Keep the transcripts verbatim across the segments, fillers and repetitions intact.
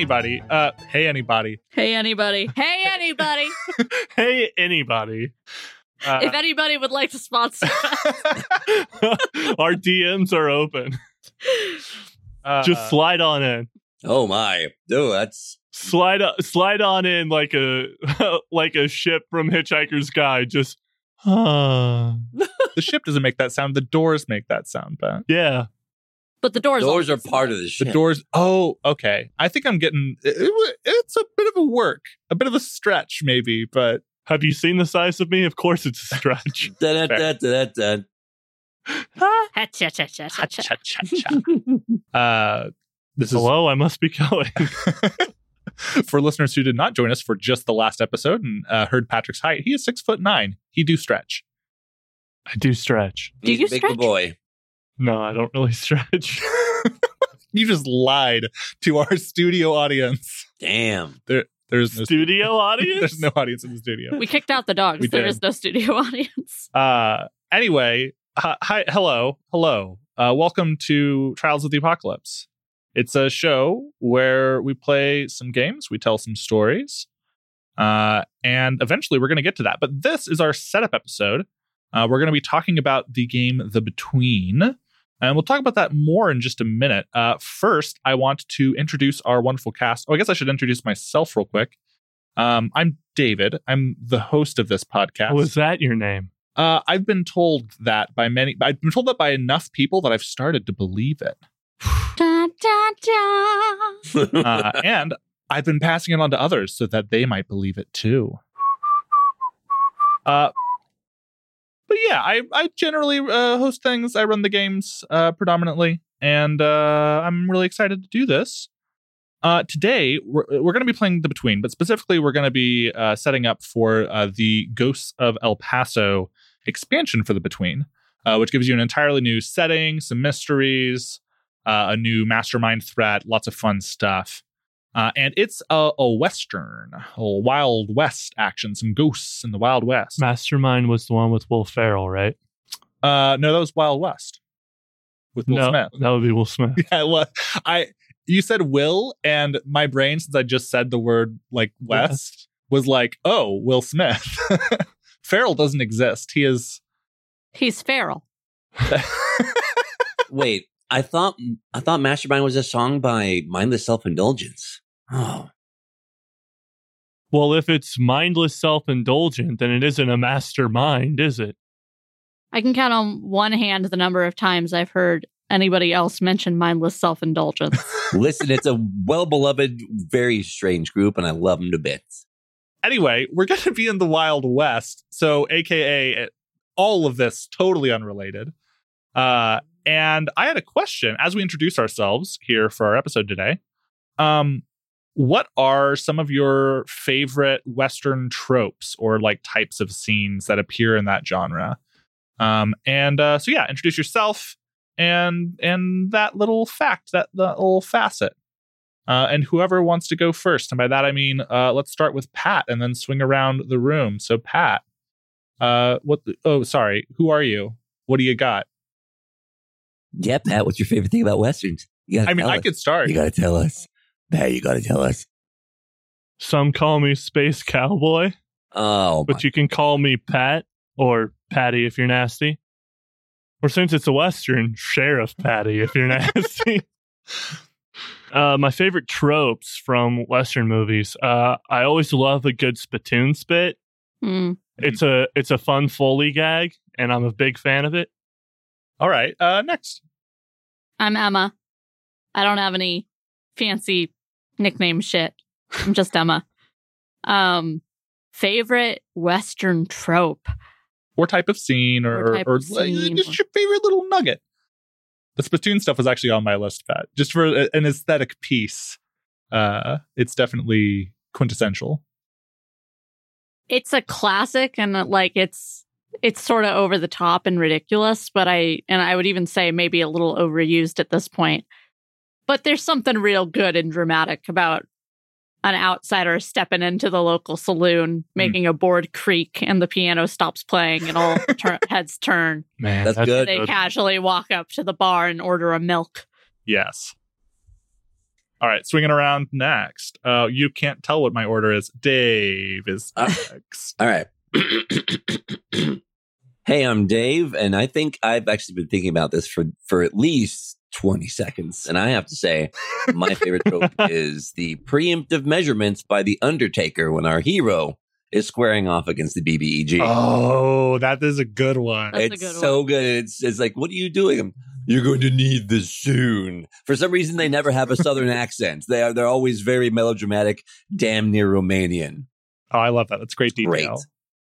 anybody. Uh, hey, anybody. Hey, anybody. Hey, anybody. Hey, anybody. Uh, if anybody would like to sponsor us. Our D Ms are open. Uh, Just slide on in. Oh, my. Oh, that's... Slide slide on in like a like a ship from Hitchhiker's Guide. Just, huh. The ship doesn't make that sound. The doors make that sound, but yeah. But the doors, doors are part of the ship. The doors. Oh, okay. I think I'm getting. It, it, it's a bit of a work, a bit of a stretch, maybe. But have you seen the size of me? Of course, it's a stretch. Da da da da da. Ha cha cha cha cha cha cha. Uh, this hello. Is... I must be going. For listeners who did not join us for just the last episode and uh, heard Patrick's height, he is six foot nine. He do stretch. I do stretch. Do He's you big stretch? Boy. No, I don't really stretch. You just lied to our studio audience. Damn. There, there's no studio st- audience? There's no audience in the studio. We kicked out the dogs. We there did. Is no studio audience. Uh, anyway, hi, hi, hello, hello. Uh, welcome to Trials of the Apocalypse. It's a show where we play some games, we tell some stories, uh, and eventually we're going to get to that. But this is our setup episode. Uh, we're going to be talking about the game The Between, and we'll talk about that more in just a minute. Uh, first, I want to introduce our wonderful cast. Oh, I guess I should introduce myself real quick. Um, I'm David. I'm the host of this podcast. Was that your name? Uh, I've been told that by many. I've been told that by enough people that I've started to believe it. Da, da, da. Uh, and I've been passing it on to others so that they might believe it too. Uh, but yeah, I, I generally uh, host things. I run the games uh, predominantly, and uh, I'm really excited to do this. Uh, today, we're, we're going to be playing The Between, but specifically we're going to be uh, setting up for uh, the Ghosts of El Paso expansion for The Between, uh, which gives you an entirely new setting, some mysteries, Uh, a new mastermind threat, lots of fun stuff. Uh, and it's a, a Western, a Wild West action, some ghosts in the Wild West. Mastermind was the one with Will Ferrell, right? Uh, no, that was Wild West. With Will no, Smith. That would be Will Smith. Yeah, well, I, you said Will, and my brain, since I just said the word like West, yeah. was like, oh, Will Smith. Ferrell doesn't exist. He is... He's feral. Wait. I thought I thought Mastermind was a song by Mindless Self-Indulgence. Oh. Well, if it's Mindless Self-Indulgent, then it isn't a mastermind, is it? I can count on one hand the number of times I've heard anybody else mention Mindless Self-Indulgence. Listen, it's a well-beloved, very strange group, and I love them to bits. Anyway, we're going to be in the Wild West, so A K A all of this totally unrelated. Uh... And I had a question as we introduce ourselves here for our episode today. Um, what are some of your favorite Western tropes or like types of scenes that appear in that genre? Um, and uh, so, yeah, introduce yourself and and that little fact, that, that little facet. Uh, and whoever wants to go first. And by that, I mean, uh, let's start with Pat and then swing around the room. So, Pat, uh, what? The, oh, sorry. Who are you? What do you got? Yeah, Pat, what's your favorite thing about Westerns? You I mean, I us. could start. You gotta tell us. Pat, you gotta tell us. Some call me Space Cowboy. Oh. But my. You can call me Pat or Patty if you're nasty. Or since it's a Western, Sheriff Patty if you're nasty. uh, my favorite tropes from Western movies. Uh, I always love a good spittoon spit. Mm. It's a it's a fun Foley gag, and I'm a big fan of it. All right, uh, next. I'm Emma. I don't have any fancy nickname shit. I'm just Emma. Um, favorite Western trope. Or type of scene, or, or, or, or scene. Just your favorite little nugget. The spittoon stuff was actually on my list, Pat. Just for a, an aesthetic piece, uh, it's definitely quintessential. It's a classic, and like it's... It's sort of over the top and ridiculous, but I and I would even say maybe a little overused at this point. But there's something real good and dramatic about an outsider stepping into the local saloon, making mm. a board creak, and the piano stops playing, and all tur- heads turn. Man, that's, that's good. They good. casually walk up to the bar and order a milk. Yes. All right, swinging around next. Uh, you can't tell what my order is. Dave is uh, next. All right. Hey, I'm Dave, and I think I've actually been thinking about this for, for at least twenty seconds. And I have to say, my favorite trope is the preemptive measurements by The Undertaker when our hero is squaring off against the B B E G. Oh, that is a good one. That's it's a good so one. Good. It's it's like, what are you doing? You're going to need this soon. For some reason, they never have a Southern accent. They are they're always very melodramatic, damn near Romanian. Oh, I love that. That's great detail. Great.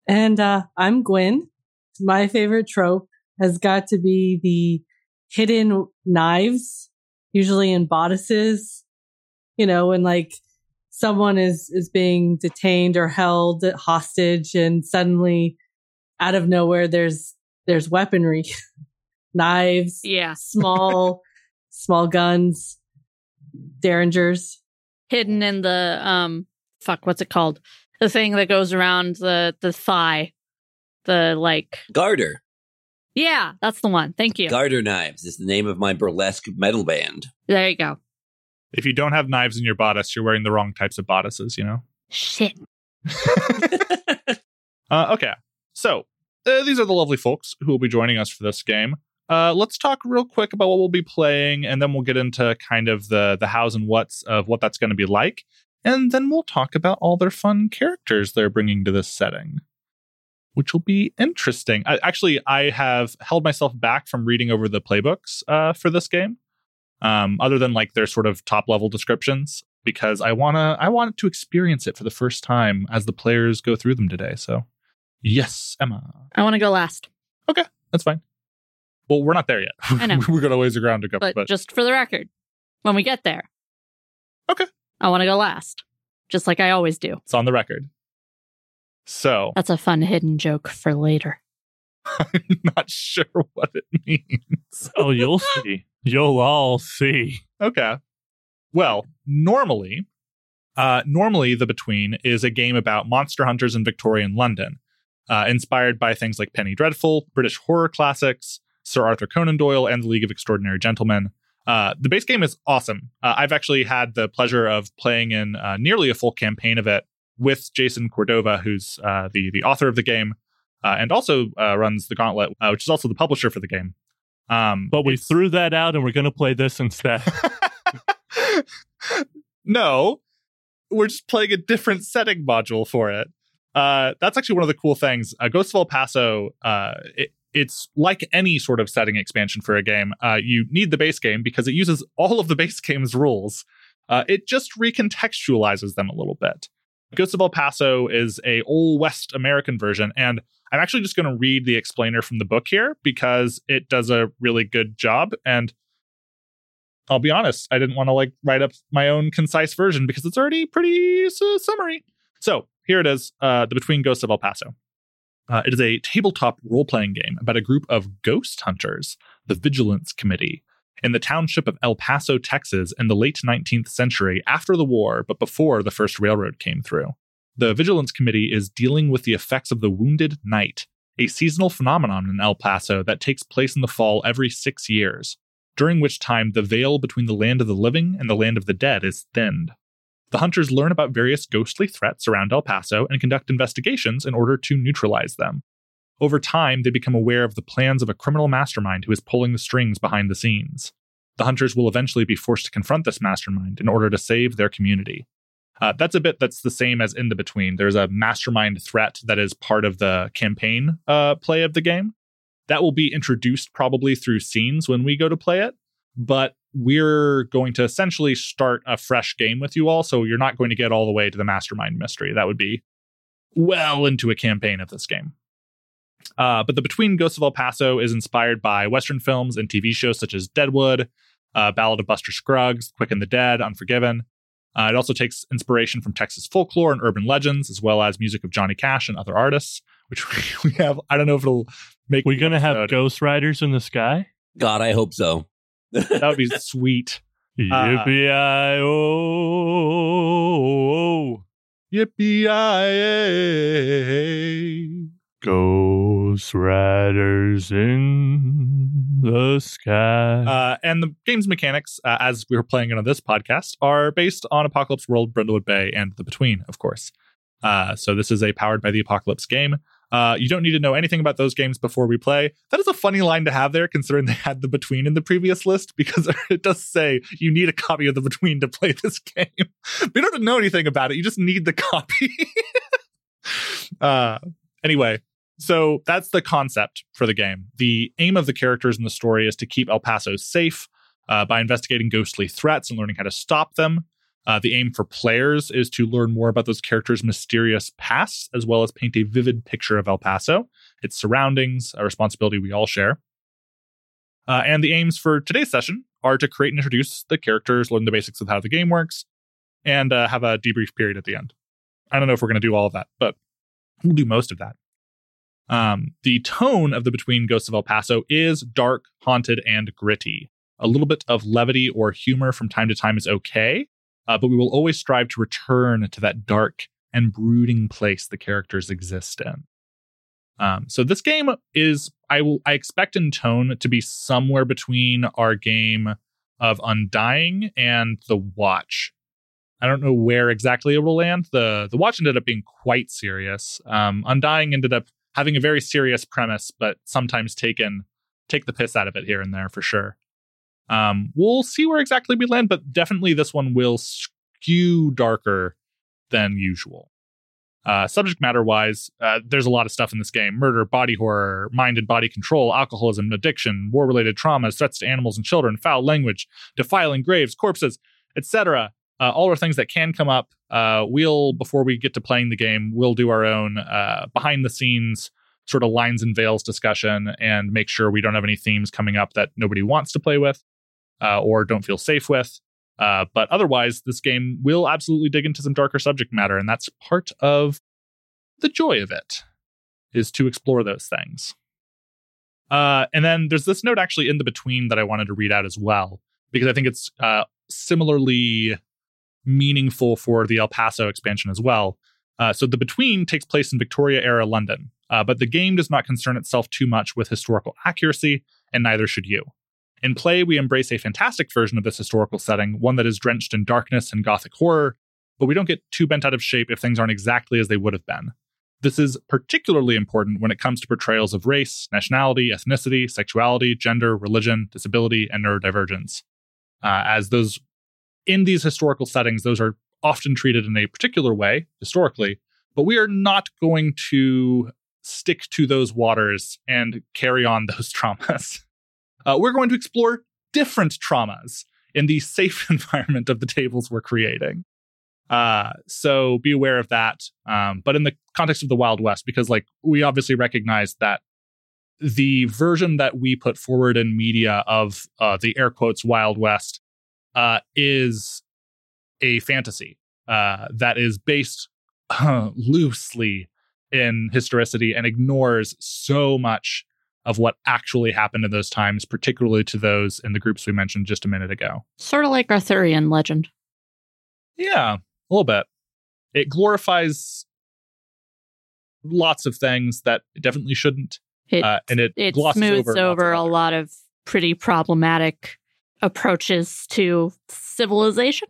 And uh, I'm Gwen. My favorite trope has got to be the hidden knives, usually in bodices. You know, when like someone is is being detained or held hostage, and suddenly, out of nowhere, there's there's weaponry, knives, yeah, small small guns, derringers, hidden in the um fuck, what's it called? The thing that goes around the the thigh. The like garter. Yeah, that's the one. Thank you. Garter knives is the name of my burlesque metal band. There you go. If you don't have knives in your bodice, you're wearing the wrong types of bodices, you know? Shit. uh, okay. So uh, these are the lovely folks who will be joining us for this game. Uh, let's talk real quick about what we'll be playing, and then we'll get into kind of the, the hows and whats of what that's going to be like. And then we'll talk about all their fun characters they're bringing to this setting, which will be interesting. I, actually, I have held myself back from reading over the playbooks uh, for this game, um, other than like their sort of top level descriptions, because I wanna I want to experience it for the first time as the players go through them today. So, yes, Emma. I want to go last. Okay, that's fine. Well, we're not there yet. I know. We're gonna ways around to go, but, but just for the record, when we get there, okay, I want to go last, just like I always do. It's on the record. So that's a fun hidden joke for later. I'm not sure what it means. Oh, you'll see. You'll all see. Okay. Well, normally, uh, normally The Between is a game about monster hunters in Victorian London, uh, inspired by things like Penny Dreadful, British horror classics, Sir Arthur Conan Doyle, and the League of Extraordinary Gentlemen. Uh, the base game is awesome. Uh, I've actually had the pleasure of playing in uh, nearly a full campaign of it with Jason Cordova, who's uh, the, the author of the game, uh, and also uh, runs the Gauntlet, uh, which is also the publisher for the game. Um, but we threw that out and we're going to play this instead. No, we're just playing a different setting module for it. Uh, that's actually one of the cool things. Uh, Ghosts of El Paso, uh, it, it's like any sort of setting expansion for a game. Uh, you need the base game because it uses all of the base game's rules. Uh, it just recontextualizes them a little bit. Ghosts of El Paso is a old West American version, and I'm actually just going to read the explainer from the book here because it does a really good job. And I'll be honest, I didn't want to like write up my own concise version because it's already pretty uh, summary. So here it is, uh, The Between Ghosts of El Paso. Uh, it is a tabletop role-playing game about a group of ghost hunters, the Vigilance Committee, in the township of El Paso, Texas, in the late nineteenth century, after the war, but before the first railroad came through. The Vigilance Committee is dealing with the effects of the Wounded Knight, a seasonal phenomenon in El Paso that takes place in the fall every six years, during which time the veil between the land of the living and the land of the dead is thinned. The hunters learn about various ghostly threats around El Paso and conduct investigations in order to neutralize them. Over time, they become aware of the plans of a criminal mastermind who is pulling the strings behind the scenes. The hunters will eventually be forced to confront this mastermind in order to save their community. Uh, that's a bit that's the same as in The Between. There's a mastermind threat that is part of the campaign uh, play of the game. That will be introduced probably through scenes when we go to play it. But we're going to essentially start a fresh game with you all, so you're not going to get all the way to the mastermind mystery. That would be well into a campaign of this game. Uh, but The Between Ghosts of El Paso is inspired by Western films and T V shows such as Deadwood, uh, Ballad of Buster Scruggs, Quick and the Dead, Unforgiven. Uh, it also takes inspiration from Texas folklore and urban legends, as well as music of Johnny Cash and other artists, which we have. I don't know if it'll make. We're going to have Ghost Riders in the Sky? God, I hope so. That would be sweet. Yippee-I-O. Yippee-I-A. Ghost Riders in the sky. Uh, and the game's mechanics, uh, as we were playing it on this podcast, are based on Apocalypse World, Brindlewood Bay, and The Between, of course. Uh, so this is a Powered by the Apocalypse game. Uh, you don't need to know anything about those games before we play. That is a funny line to have there, considering they had The Between in the previous list, because it does say you need a copy of The Between to play this game. But you don't have to know anything about it. You just need the copy. uh, anyway, so that's the concept for the game. The aim of the characters in the story is to keep El Paso safe uh, by investigating ghostly threats and learning how to stop them. Uh, the aim for players is to learn more about those characters' mysterious pasts, as well as paint a vivid picture of El Paso, its surroundings, a responsibility we all share. Uh, and the aims for today's session are to create and introduce the characters, learn the basics of how the game works, and uh, have a debrief period at the end. I don't know if we're going to do all of that, but we'll do most of that. Um, the tone of The Between Ghosts of El Paso is dark, haunted, and gritty. A little bit of levity or humor from time to time is okay. Uh, but we will always strive to return to that dark and brooding place the characters exist in. Um, so this game is, I will, I expect in tone to be somewhere between our game of Undying and The Watch. I don't know where exactly it will land. The The Watch ended up being quite serious. Um, Undying ended up having a very serious premise, but sometimes taken take the piss out of it here and there for sure. Um, we'll see where exactly we land, but definitely this one will skew darker than usual. Uh, subject matter wise, uh, there's a lot of stuff in this game. Murder, body horror, mind and body control, alcoholism, addiction, war-related traumas, threats to animals and children, foul language, defiling graves, corpses, et cetera. Uh, all are things that can come up. Uh, we'll, before we get to playing the game, we'll do our own uh, behind-the-scenes sort of lines and veils discussion and make sure we don't have any themes coming up that nobody wants to play with. Uh, or don't feel safe with. Uh, but otherwise, this game will absolutely dig into some darker subject matter, and that's part of the joy of it, is to explore those things. Uh, and then there's this note actually in the between that I wanted to read out as well, because I think it's uh, similarly meaningful for the El Paso expansion as well. Uh, so the between takes place in Victoria-era London, uh, but the game does not concern itself too much with historical accuracy, and neither should you. In play, we embrace a fantastic version of this historical setting, one that is drenched in darkness and gothic horror, but we don't get too bent out of shape if things aren't exactly as they would have been. This is particularly important when it comes to portrayals of race, nationality, ethnicity, sexuality, gender, religion, disability, and neurodivergence. Uh, as those in these historical settings, those are often treated in a particular way, historically, but we are not going to stick to those waters and carry on those traumas. Uh, we're going to explore different traumas in the safe environment of the tables we're creating. Uh, so be aware of that. Um, but in the context of the Wild West, because like we obviously recognize that the version that we put forward in media of uh, the air quotes Wild West uh, is a fantasy uh, that is based uh, loosely in historicity and ignores so much of what actually happened in those times, particularly to those in the groups we mentioned just a minute ago. Sort of like Arthurian legend. Yeah, a little bit. It glorifies lots of things that it definitely shouldn't. It, uh, and it, it glosses smooths over, over a lot of pretty problematic approaches to civilization.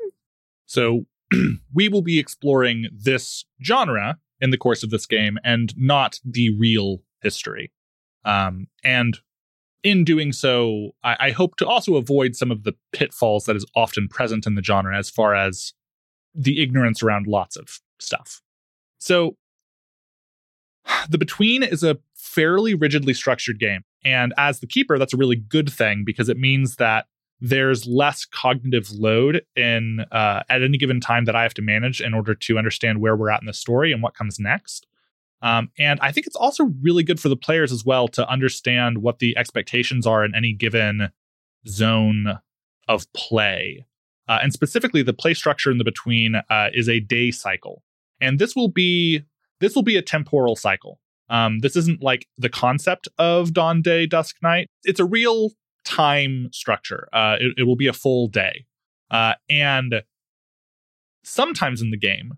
So we will be exploring this genre in the course of this game and not the real history. Um, and in doing so, I, I hope to also avoid some of the pitfalls that is often present in the genre as far as the ignorance around lots of stuff. So The Between is a fairly rigidly structured game. And as the keeper, that's a really good thing because it means that there's less cognitive load in uh, at any given time that I have to manage in order to understand where we're at in the story and what comes next. Um, and I think it's also really good for the players as well to understand what the expectations are in any given zone of play. Uh, and specifically, the play structure in the between uh, is a day cycle. And this will be this will be a temporal cycle. Um, this isn't like the concept of dawn, day, dusk, night. It's a real time structure. Uh, it, it will be a full day. Uh, and sometimes in the game,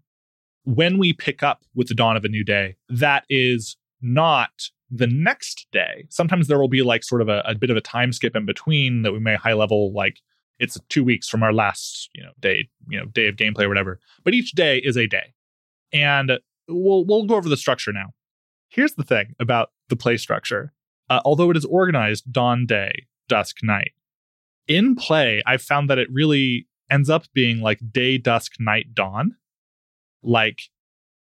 when we pick up with the dawn of a new day, that is not the next day. Sometimes there will be like sort of a, a bit of a time skip in between that we may high level, like it's two weeks from our last, you know, day, you know, day of gameplay or whatever. But each day is a day. And we'll we'll go over the structure now. Here's the thing about the play structure. Uh, although it is organized dawn, day, dusk, night, in play, I've found that it really ends up being like day, dusk, night, dawn. Like,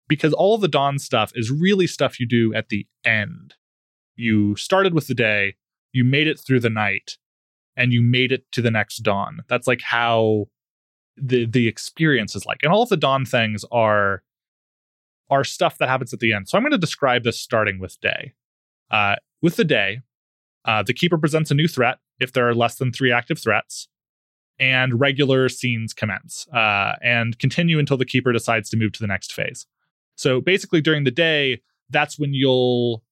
because all the dawn stuff is really stuff you do at the end. You started with the day, you made it through the night, and you made it to the next dawn. That's like how the the experience is like. And all of the dawn things are, are stuff that happens at the end. So I'm going to describe this starting with day. Uh, with the day, uh, the keeper presents a new threat if there are less than three active threats, and regular scenes commence uh, and continue until the keeper decides to move to the next phase. So basically during the day, that's when you'll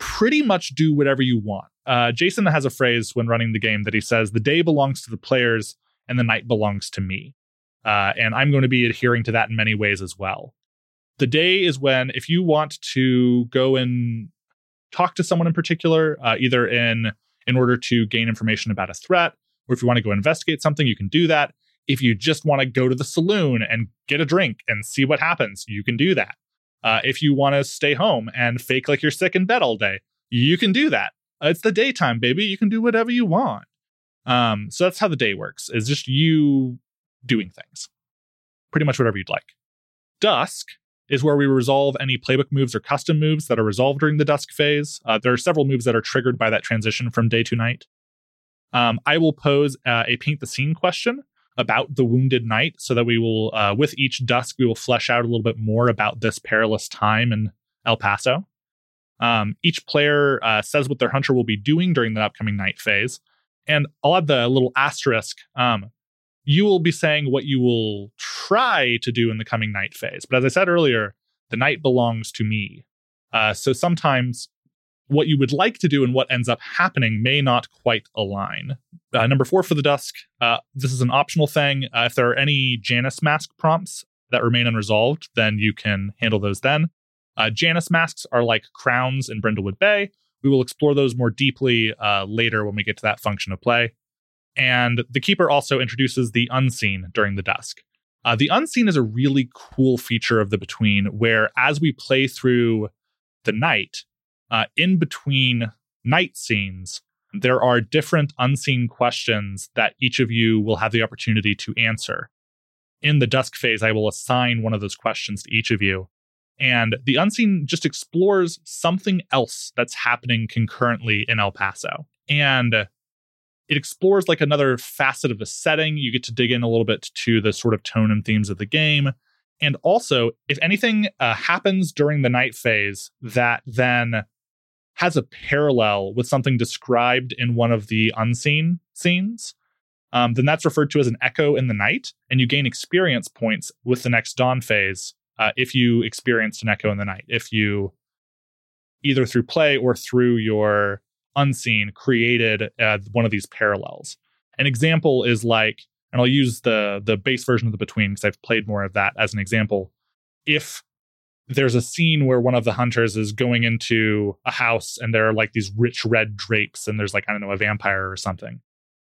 pretty much do whatever you want. Uh, Jason has a phrase when running the game that he says, the day belongs to the players and the night belongs to me. Uh, and I'm going to be adhering to that in many ways as well. The day is when if you want to go and talk to someone in particular, uh, either in in order to gain information about a threat, or if you want to go investigate something, you can do that. If you just want to go to the saloon and get a drink and see what happens, you can do that. Uh, if you want to stay home and fake like you're sick in bed all day, you can do that. Uh, it's the daytime, baby. You can do whatever you want. Um, so that's how the day works. It's just you doing things. Pretty much whatever you'd like. Dusk is where we resolve any playbook moves or custom moves that are resolved during the dusk phase. Uh, there are several moves that are triggered by that transition from day to night. Um, I will pose uh, a paint the scene question about the Wounded Knight so that we will, uh, with each dusk, we will flesh out a little bit more about this perilous time in El Paso. Um, each player uh, says what their hunter will be doing during the upcoming night phase. And I'll add the little asterisk. Um, You will be saying what you will try to do in the coming night phase. But as I said earlier, the night belongs to me. Uh, so sometimes what you would like to do and what ends up happening may not quite align. Uh, number four for the dusk. Uh, this is an optional thing. Uh, if there are any Janus mask prompts that remain unresolved, then you can handle those then. Uh, Janus masks are like crowns in Brindlewood Bay. We will explore those more deeply uh, later when we get to that function of play. And the Keeper also introduces the Unseen during the dusk. Uh, the Unseen is a really cool feature of The Between, where as we play through the night, uh, in between night scenes, there are different unseen questions that each of you will have the opportunity to answer. In the dusk phase, I will assign one of those questions to each of you. And the Unseen just explores something else that's happening concurrently in El Paso. And it explores like another facet of the setting. You get to dig in a little bit to the sort of tone and themes of the game. And also, if anything uh, happens during the night phase that then has a parallel with something described in one of the unseen scenes, um, then that's referred to as an echo in the night. And you gain experience points with the next dawn phase uh, if you experienced an echo in the night. If you, either through play or through your unseen, created uh, one of these parallels. An example is like, and I'll use the the base version of The Between because I've played more of that as an example. If there's a scene where one of the hunters is going into a house and there are like these rich red drapes and there's like, I don't know, a vampire or something.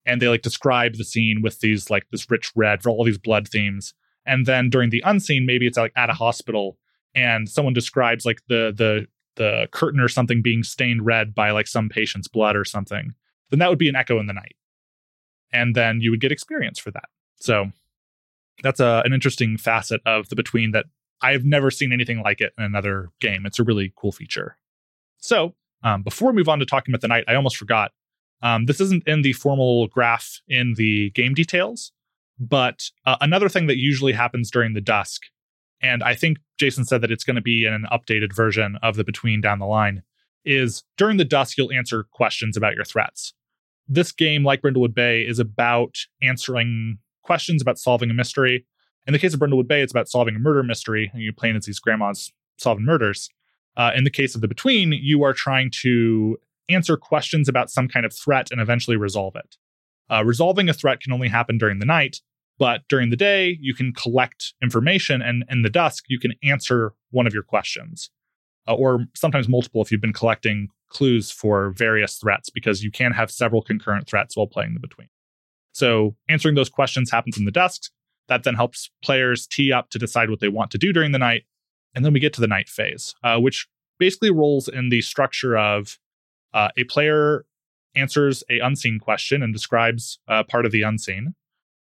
And they like describe the scene with these like this rich red for all these blood themes. And then during the unseen, maybe it's like at a hospital and someone describes like the the the curtain or something being stained red by like some patient's blood or something, then that would be an echo in the night. And then you would get experience for that. So that's a, an interesting facet of The Between that I've never seen anything like it in another game. It's a really cool feature. So um, before we move on to talking about the night, I almost forgot. Um, this isn't in the formal graph in the game details, but uh, another thing that usually happens during the dusk, and I think Jason said that it's going to be in an updated version of The Between down the line, is during the dusk, you'll answer questions about your threats. This game, like Brindlewood Bay, is about answering questions about solving a mystery. In the case of Brindlewood Bay, it's about solving a murder mystery, and you're playing as these grandmas solving murders. Uh, in the case of The Between, you are trying to answer questions about some kind of threat and eventually resolve it. Uh, resolving a threat can only happen during the night. But during the day, you can collect information, and in the dusk, you can answer one of your questions. uh, or sometimes multiple if you've been collecting clues for various threats, because you can have several concurrent threats while playing The Between. So answering those questions happens in the dusk. That then helps players tee up to decide what they want to do during the night. And then we get to the night phase, uh, which basically rolls in the structure of uh, a player answers a unseen question and describes uh, part of the unseen.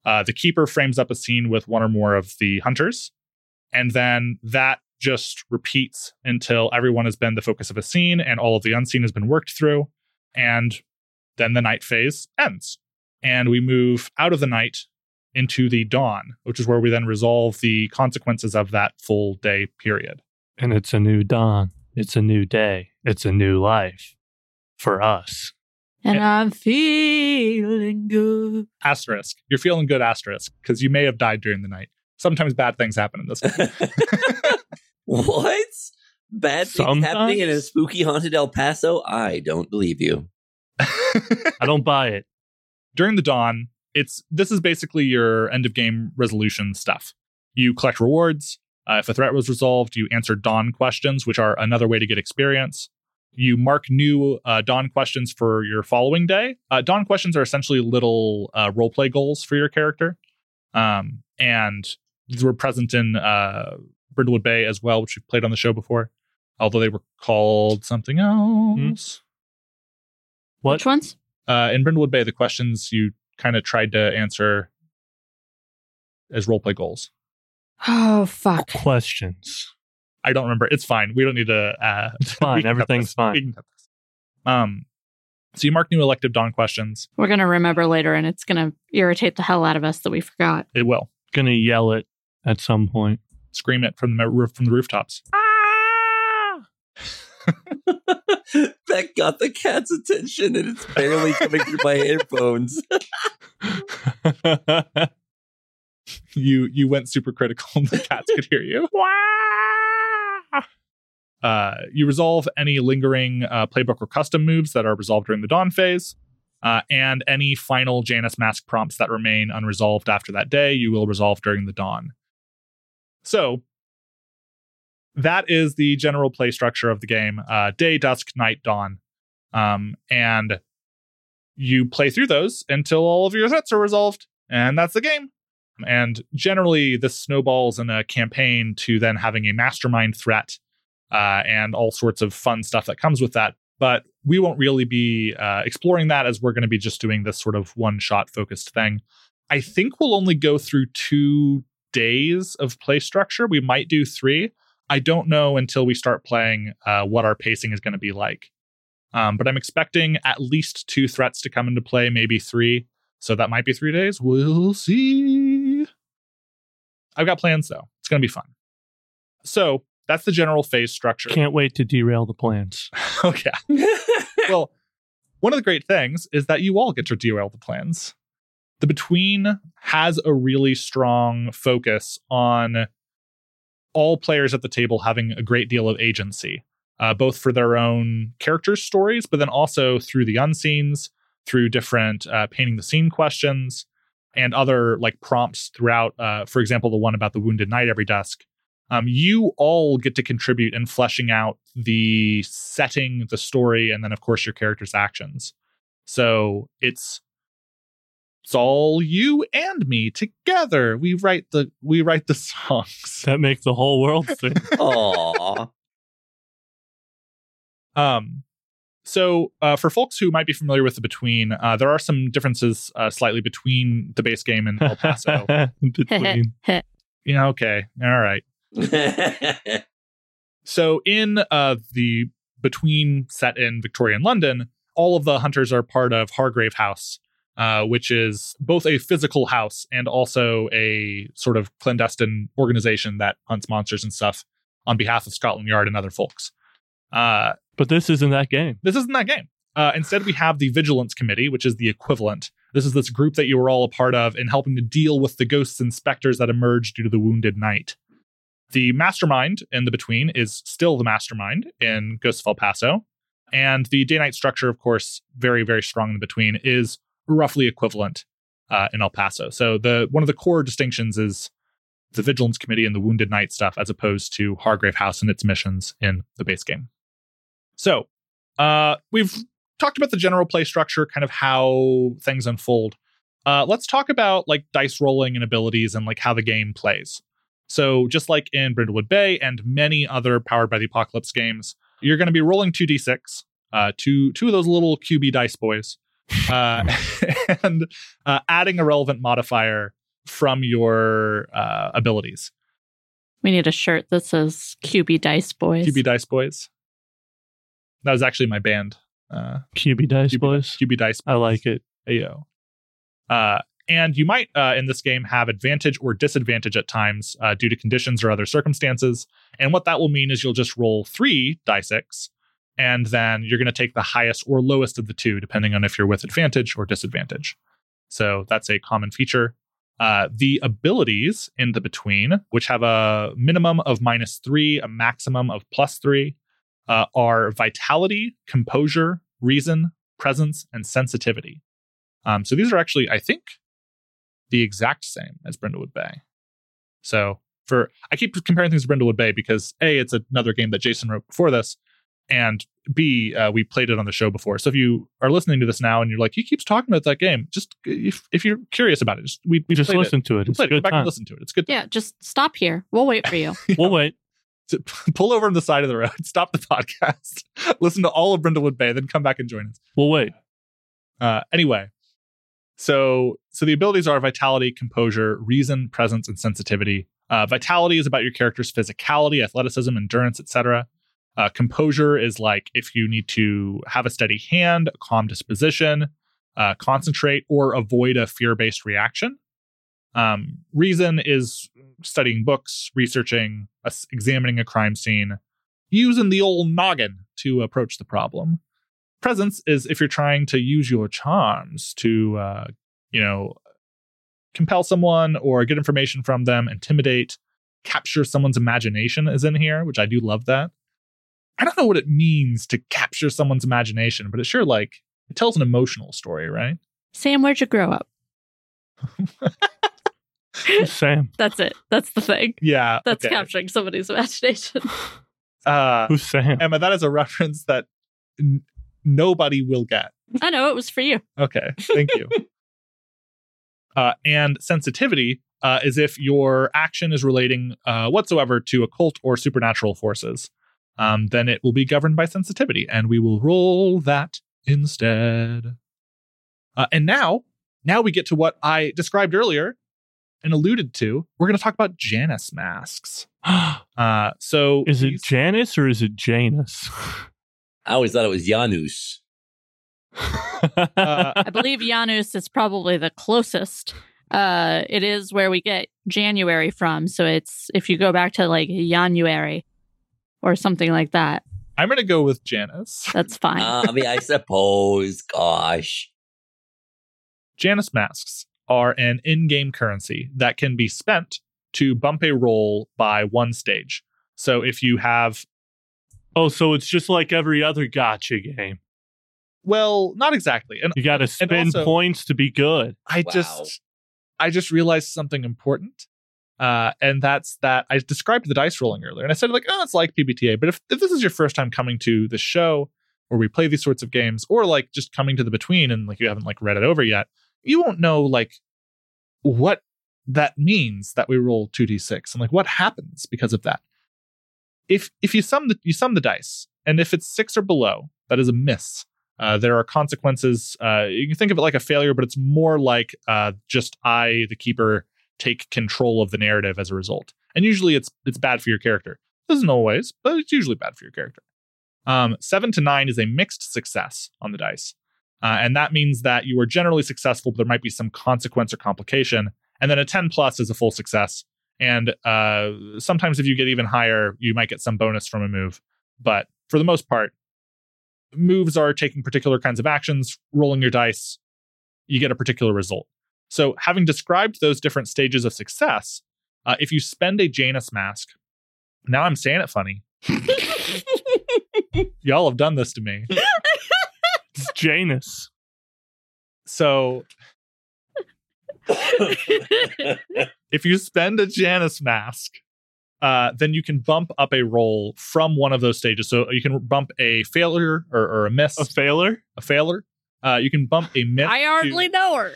Uh, the keeper frames up a scene with one or more of the hunters. And then that just repeats until everyone has been the focus of a scene and all of the unseen has been worked through. And then the night phase ends. And we move out of the night into the dawn, which is where we then resolve the consequences of that full day period. And it's a new dawn. It's a new day. It's a new life for us. And, and I'm feeling good. Asterisk. You're feeling good, asterisk, because you may have died during the night. Sometimes bad things happen in this game. What? Bad things Sometimes? happening in a spooky haunted El Paso? I don't believe you. I don't buy it. During the dawn, It's this is basically your end of game resolution stuff. You collect rewards. Uh, if a threat was resolved, you answer dawn questions, which are another way to get experience. You mark new uh, dawn questions for your following day. Uh, dawn questions are essentially little uh, roleplay goals for your character. Um, and these were present in uh, Brindlewood Bay as well, which we've played on the show before, although they were called something else. What? Which ones? Uh, in Brindlewood Bay, the questions you kind of tried to answer as roleplay goals. Oh, fuck. Questions. I don't remember. It's fine. We don't need to... Uh, it's fine. Everything's fine. We can cut this. Um, so you mark new elective dawn questions. We're going to remember later, and it's going to irritate the hell out of us that we forgot. It will. Going to yell it at some point. Scream it from the, from the rooftops. Ah! That got the cat's attention, and it's barely coming through my earphones. you you went super critical, and the cats could hear you. Uh, you resolve any lingering uh, playbook or custom moves that are resolved during the dawn phase, uh, and any final Janus mask prompts that remain unresolved after that day, you will resolve during the dawn. So that is the general play structure of the game. Uh, day, dusk, night, dawn. Um, and you play through those until all of your threats are resolved. And that's the game. And generally, this snowballs in a campaign to then having a mastermind threat uh, and all sorts of fun stuff that comes with that. But we won't really be uh, exploring that, as we're going to be just doing this sort of one-shot focused thing. I think we'll only go through two days of play structure. We might do three. I don't know until we start playing uh, what our pacing is going to be like. Um, but I'm expecting at least two threats to come into play, maybe three. So that might be three days. We'll see. I've got plans, though. It's going to be fun. So that's the general phase structure. Can't wait to derail the plans. Okay. Well, one of the great things is that you all get to derail the plans. The Between has a really strong focus on all players at the table having a great deal of agency, uh, both for their own characters' stories, but then also through the unseens, through different uh, painting the scene questions and other like prompts throughout. Uh, for example, the one about the Wounded Knight every dusk. Um, you all get to contribute in fleshing out the setting, the story, and then, of course, your character's actions. So it's It's all you and me together. We write the we write the songs that make the whole world sing. Aww. Um. So, uh, for folks who might be familiar with The Between, uh, there are some differences uh, slightly between the base game and El Paso. Between. Yeah. Okay. All right. So, in uh, The Between, set in Victorian London, all of the hunters are part of Hargrave House. Uh, which is both a physical house and also a sort of clandestine organization that hunts monsters and stuff on behalf of Scotland Yard and other folks. Uh, but this isn't that game. This isn't that game. Uh, instead, we have the Vigilance Committee, which is the equivalent. This is this group that you were all a part of in helping to deal with the ghosts and specters that emerge due to the Wounded Knight. The mastermind in The Between is still the mastermind in Ghosts of El Paso. And the day-night structure, of course, very, very strong in The Between, is roughly equivalent uh, in El Paso. So the one of the core distinctions is the Vigilance Committee and the Wounded Knight stuff, as opposed to Hargrave House and its missions in the base game. So uh, we've talked about the general play structure, kind of how things unfold. Uh, let's talk about like dice rolling and abilities and like how the game plays. So just like in Brindlewood Bay and many other Powered by the Apocalypse games, you're going to be rolling two d six, uh, two, two of those little Q B dice boys, uh, and uh, adding a relevant modifier from your uh, abilities. We need a shirt that says Q B Dice Boys. Q B Dice Boys. That was actually my band. Uh, Q B Dice Q B, Boys? Q B Dice Boys. I like it. Ayo. Uh, and you might, uh, in this game, have advantage or disadvantage at times uh, due to conditions or other circumstances. And what that will mean is you'll just roll three die six, and then you're going to take the highest or lowest of the two, depending on if you're with advantage or disadvantage. So that's a common feature. Uh, the abilities in the Between, which have a minimum of minus three, a maximum of plus three, uh, are vitality, composure, reason, presence, and sensitivity. Um, so these are actually, I think, the exact same as Brindlewood Bay. So for I keep comparing things to Brindlewood Bay because A, it's another game that Jason wrote before this, and B, uh, we played it on the show before. So if you are listening to this now and you're like, he keeps talking about that game, just if, if you're curious about it, just we, we just listen it. to it. It's good. Go back time. and listen to it. It's good. Yeah, time. Just stop here. We'll wait for you. yeah. We'll wait. So pull over on the side of the road. Stop the podcast. Listen to all of Brindlewood Bay, then come back and join us. We'll wait. Uh, anyway. So so the abilities are vitality, composure, reason, presence, and sensitivity. Uh, vitality is about your character's physicality, athleticism, endurance, et cetera. Uh, composure is like if you need to have a steady hand, a calm disposition, uh, concentrate, or avoid a fear-based reaction. Um, reason is studying books, researching, uh, examining a crime scene, using the old noggin to approach the problem. Presence is if you're trying to use your charms to, uh, you know, compel someone or get information from them, intimidate, capture someone's imagination is in here, which I do love that. I don't know what it means to capture someone's imagination, but it sure, like, it tells an emotional story, right? Sam, where'd you grow up? Sam. That's it. That's the thing. Yeah. That's okay. Capturing somebody's imagination. uh, Who's Sam? Emma, that is a reference that... N- Nobody will get. I know, it was for you. Okay, thank you. uh, and sensitivity uh, is if your action is relating uh, whatsoever to occult or supernatural forces, um, then it will be governed by sensitivity, and we will roll that instead. Uh, and now, now we get to what I described earlier and alluded to. We're going to talk about Janus masks. uh, so, is it these- Janus or is it Janus? I always thought it was Janus. uh, I believe Janus is probably the closest. Uh, it is where we get January from. So it's if you go back to like January or something like that. I'm going to go with Janus. That's fine. uh, I mean, I suppose. Gosh. Janus masks are an in-game currency that can be spent to bump a roll by one stage. So if you have... Oh, so it's just like every other gacha game. Well, not exactly. And you got to spend also, points to be good. I wow. just, I just realized something important, uh, and that's that I described the dice rolling earlier, and I said like, oh, it's like P B T A. But if, if this is your first time coming to the show where we play these sorts of games, or like just coming to the Between and like you haven't like read it over yet, you won't know like what that means that we roll two d six and like what happens because of that. If if you sum the you sum the dice, and if it's six or below, that is a miss. Uh, there are consequences. Uh, you can think of it like a failure, but it's more like uh, just I, the keeper, take control of the narrative as a result. And usually it's it's bad for your character. It doesn't always, but it's usually bad for your character. Um, seven to nine is a mixed success on the dice. Uh, and that means that you are generally successful, but there might be some consequence or complication. And then a ten plus is a full success. And uh, sometimes if you get even higher, you might get some bonus from a move. But for the most part, moves are taking particular kinds of actions, rolling your dice, you get a particular result. So having described those different stages of success, uh, if you spend a Janus mask, now I'm saying it funny. Y'all have done this to me. It's Janus. So If you spend a Janus mask, uh, then you can bump up a roll from one of those stages. So you can bump a failure or, or a miss. A failure? A failure. Uh, you can bump a myth. I hardly to... know her.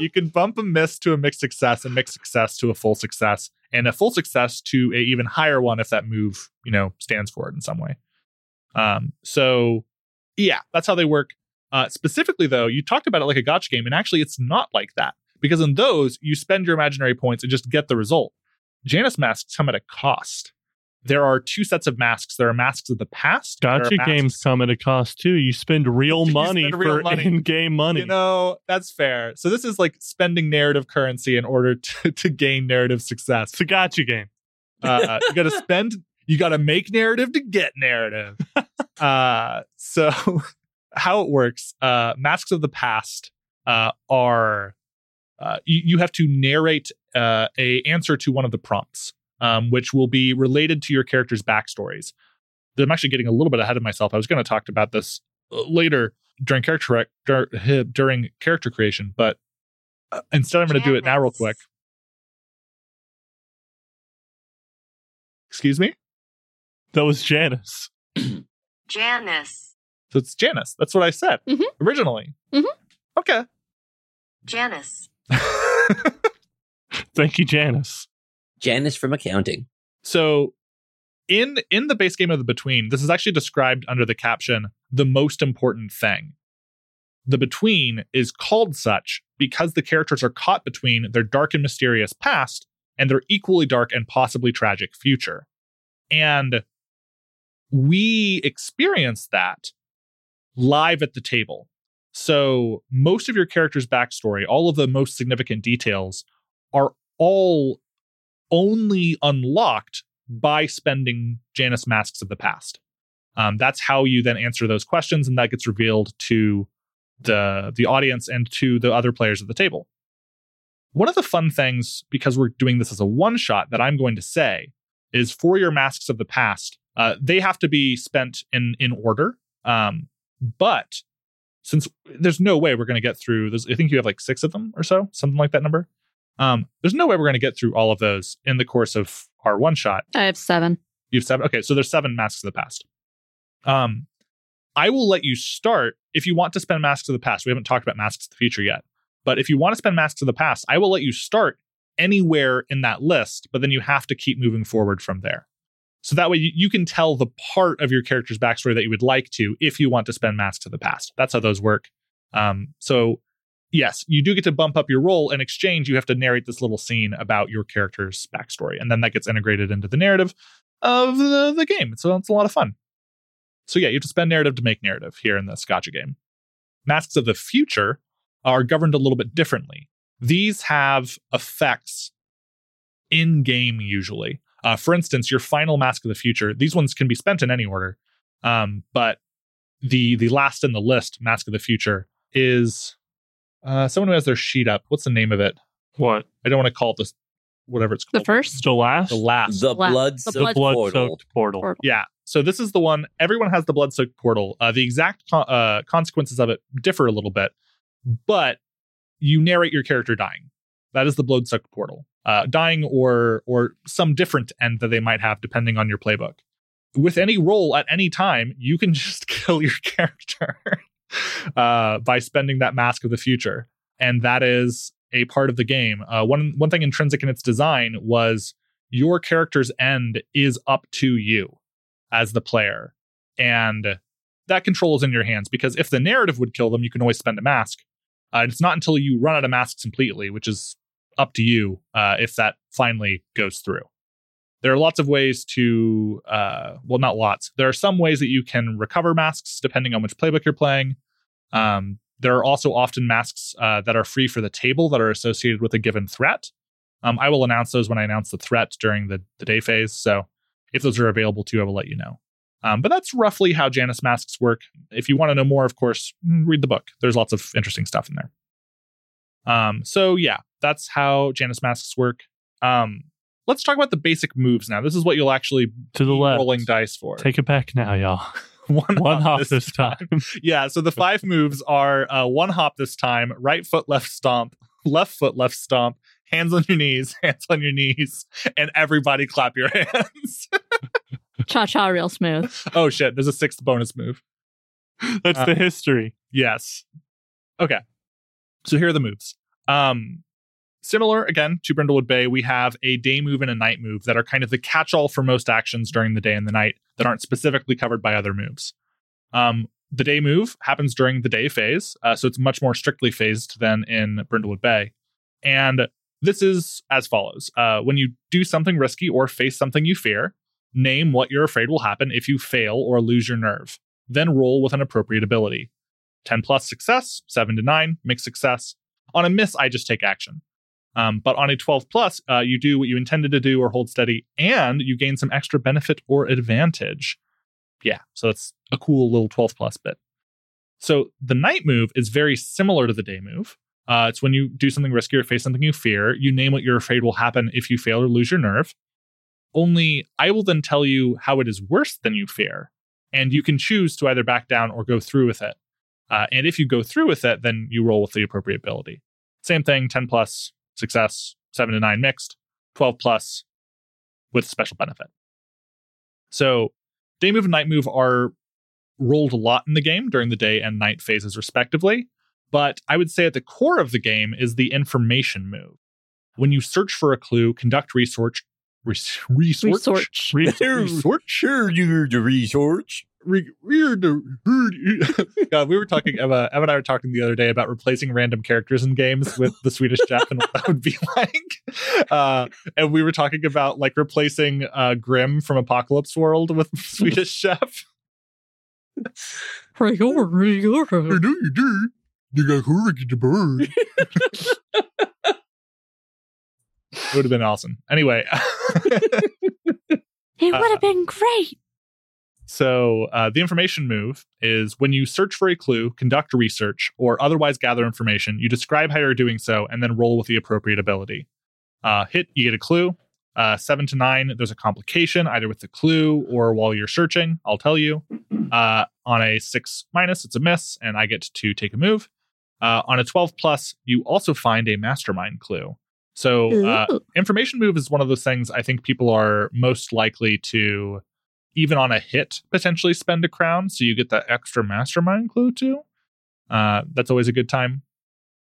You can bump a miss to a mixed success, a mixed success to a full success, and a full success to an even higher one if that move, you know, stands for it in some way. Um, so, yeah, that's how they work. Uh, specifically, though, you talked about it like a gotcha game, and actually it's not like that. Because in those, you spend your imaginary points and just get the result. Janus masks come at a cost. There are two sets of masks. There are masks of the past. Gotcha games come at a cost, too. You spend real you money spend real for money. in-game money. You know, that's fair. So this is like spending narrative currency in order to, to gain narrative success. It's a gotcha game. Uh, you got to spend... You got to make narrative to get narrative. uh, so how it works, uh, masks of the past uh, are... Uh, you, you have to narrate uh, a answer to one of the prompts. Um, which will be related to your character's backstories. I'm actually getting a little bit ahead of myself. I was going to talk about this later during character dur- during character creation, but uh, instead I'm going to do it now real quick. Excuse me? That was Janus. Janus. So it's Janus. That's what I said mm-hmm. originally. Mm-hmm. Okay. Janus. Thank you, Janus. Janus from accounting. So in in the base game of The Between, this is actually described under the caption, the most important thing. The Between is called such because the characters are caught between their dark and mysterious past and their equally dark and possibly tragic future. And we experience that live at the table. So most of your character's backstory, all of the most significant details are all only unlocked by spending Janus masks of the past. Um, that's how you then answer those questions, and that gets revealed to the the audience and to the other players at the table. One of the fun things, because we're doing this as a one-shot, that I'm going to say is for your masks of the past, uh, they have to be spent in, in order. Um, but since there's no way we're going to get through, this, I think you have like six of them or so, something like that number. Um, there's no way we're going to get through all of those in the course of our one shot. I have seven. You have seven? Okay, so there's seven Masks of the Past. Um, I will let you start if you want to spend Masks of the Past. We haven't talked about Masks of the Future yet. But if you want to spend Masks of the Past, I will let you start anywhere in that list, but then you have to keep moving forward from there. So that way you, you can tell the part of your character's backstory that you would like to if you want to spend Masks of the Past. That's how those work. Um, so... Yes, you do get to bump up your role. In exchange, you have to narrate this little scene about your character's backstory. And then that gets integrated into the narrative of the, the game. So it's a lot of fun. So yeah, you have to spend narrative to make narrative here in the Gotcha game. Masks of the Future are governed a little bit differently. These have effects in-game usually. Uh, for instance, your final Mask of the Future, these ones can be spent in any order. Um, but the the last in the list, Mask of the Future, is... Uh, someone who has their sheet up. What's the name of it? What? I don't want to call it this, whatever it's called. The first? The last? The last. The, the blood-soaked blood portal. portal. portal. Yeah. So this is the one. Everyone has the blood-soaked portal. Uh, the exact co- uh, consequences of it differ a little bit, but you narrate your character dying. That is the blood-soaked portal. Uh, dying or or some different end that they might have depending on your playbook. With any role at any time, you can just kill your character. Uh, by spending that Mask of the Future. And that is a part of the game. Uh, one one thing intrinsic in its design was your character's end is up to you as the player. And that control is in your hands because if the narrative would kill them, you can always spend a mask. Uh, it's not until you run out of masks completely, which is up to you uh, if that finally goes through. There are lots of ways to, uh, well, not lots. There are some ways that you can recover masks depending on which playbook you're playing. Um, there are also often masks uh, that are free for the table that are associated with a given threat. Um, I will announce those when I announce the threat during the, the day phase. So if those are available to you, I will let you know. Um, but that's roughly how Janus masks work. If you want to know more, of course, read the book. There's lots of interesting stuff in there. Um, so yeah, that's how Janus masks work. Um, Let's talk about the basic moves now. This is what you'll actually to the be left. rolling dice for. Take it back now, y'all. one, one hop, hop this, this time. time. Yeah, so the five moves are uh, one hop this time, right foot, left stomp, left foot, left stomp, hands on your knees, hands on your knees, and everybody clap your hands. Cha-cha real smooth. Oh, shit. There's a sixth bonus move. That's uh, the history. Yes. Okay. So here are the moves. Um, similar, again, to Brindlewood Bay, we have a day move and a night move that are kind of the catch-all for most actions during the day and the night that aren't specifically covered by other moves. Um, the day move happens during the day phase, uh, so it's much more strictly phased than in Brindlewood Bay. And this is as follows. Uh, when you do something risky or face something you fear, name what you're afraid will happen if you fail or lose your nerve. Then roll with an appropriate ability. ten plus success, seven to nine, mixed success. On a miss, I just take action. Um, but on a twelve plus, uh, you do what you intended to do or hold steady, and you gain some extra benefit or advantage. Yeah, so that's a cool little twelve plus bit. So the night move is very similar to the day move. Uh, it's when you do something risky or face something you fear. You name what you're afraid will happen if you fail or lose your nerve. Only I will then tell you how it is worse than you fear, and you can choose to either back down or go through with it. Uh, and if you go through with it, then you roll with the appropriate ability. Same thing, ten plus, success, seven to nine mixed, twelve plus with special benefit. So day move and night move are rolled a lot in the game during the day and night phases respectively. But I would say at the core of the game is the information move. When you search for a clue, conduct research, Res- research. Research. Research. Sure, you the research. Re- God, we were talking, Emma, Emma and I were talking the other day about replacing random characters in games with the Swedish Chef and what that would be like. Uh, and we were talking about like replacing uh, Grimm from Apocalypse World with Swedish Chef. It would have been awesome. Anyway. It would have uh, been great. So uh, the information move is when you search for a clue, conduct research, or otherwise gather information, you describe how you're doing so, and then roll with the appropriate ability. Uh, hit, you get a clue. Uh, seven to nine, there's a complication, either with the clue or while you're searching, I'll tell you. Uh, on a six minus, it's a miss, and I get to take a move. Uh, on a twelve plus, you also find a mastermind clue. So uh, information move is one of those things I think people are most likely to, even on a hit, potentially spend a crown. So you get that extra mastermind clue too. Uh, that's always a good time.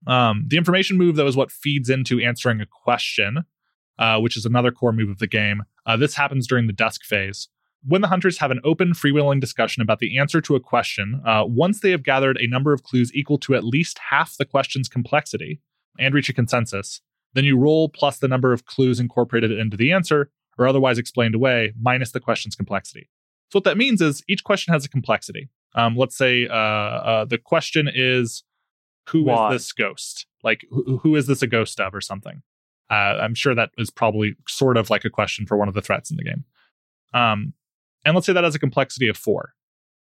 Um, the information move, though, is what feeds into answering a question, uh, which is another core move of the game. Uh, this happens during the dusk phase. When the hunters have an open, freewheeling discussion about the answer to a question, uh, once they have gathered a number of clues equal to at least half the question's complexity and reach a consensus, then you roll plus the number of clues incorporated into the answer, or otherwise explained away, minus the question's complexity. So what that means is each question has a complexity. Um, let's say uh, uh, the question is, who Why? is this ghost? Like, who, who is this a ghost of or something? Uh, I'm sure that is probably sort of like a question for one of the threats in the game. Um, and let's say that has a complexity of four.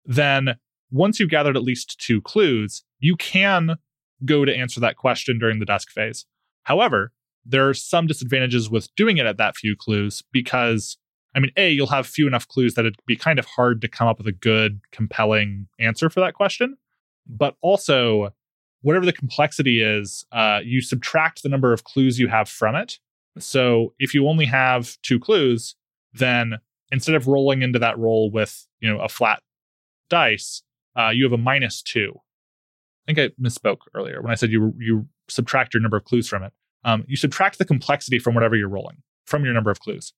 Then once you've gathered at least two clues, you can go to answer that question during the dusk phase. However, there are some disadvantages with doing it at that few clues because, I mean, A, you'll have few enough clues that it'd be kind of hard to come up with a good, compelling answer for that question. But also, whatever the complexity is, uh, you subtract the number of clues you have from it. So if you only have two clues, then instead of rolling into that roll with, you know, a flat dice, uh, you have a minus two. I think I misspoke earlier when I said you you subtract your number of clues from it. Um, you subtract the complexity from whatever you're rolling, from your number of clues.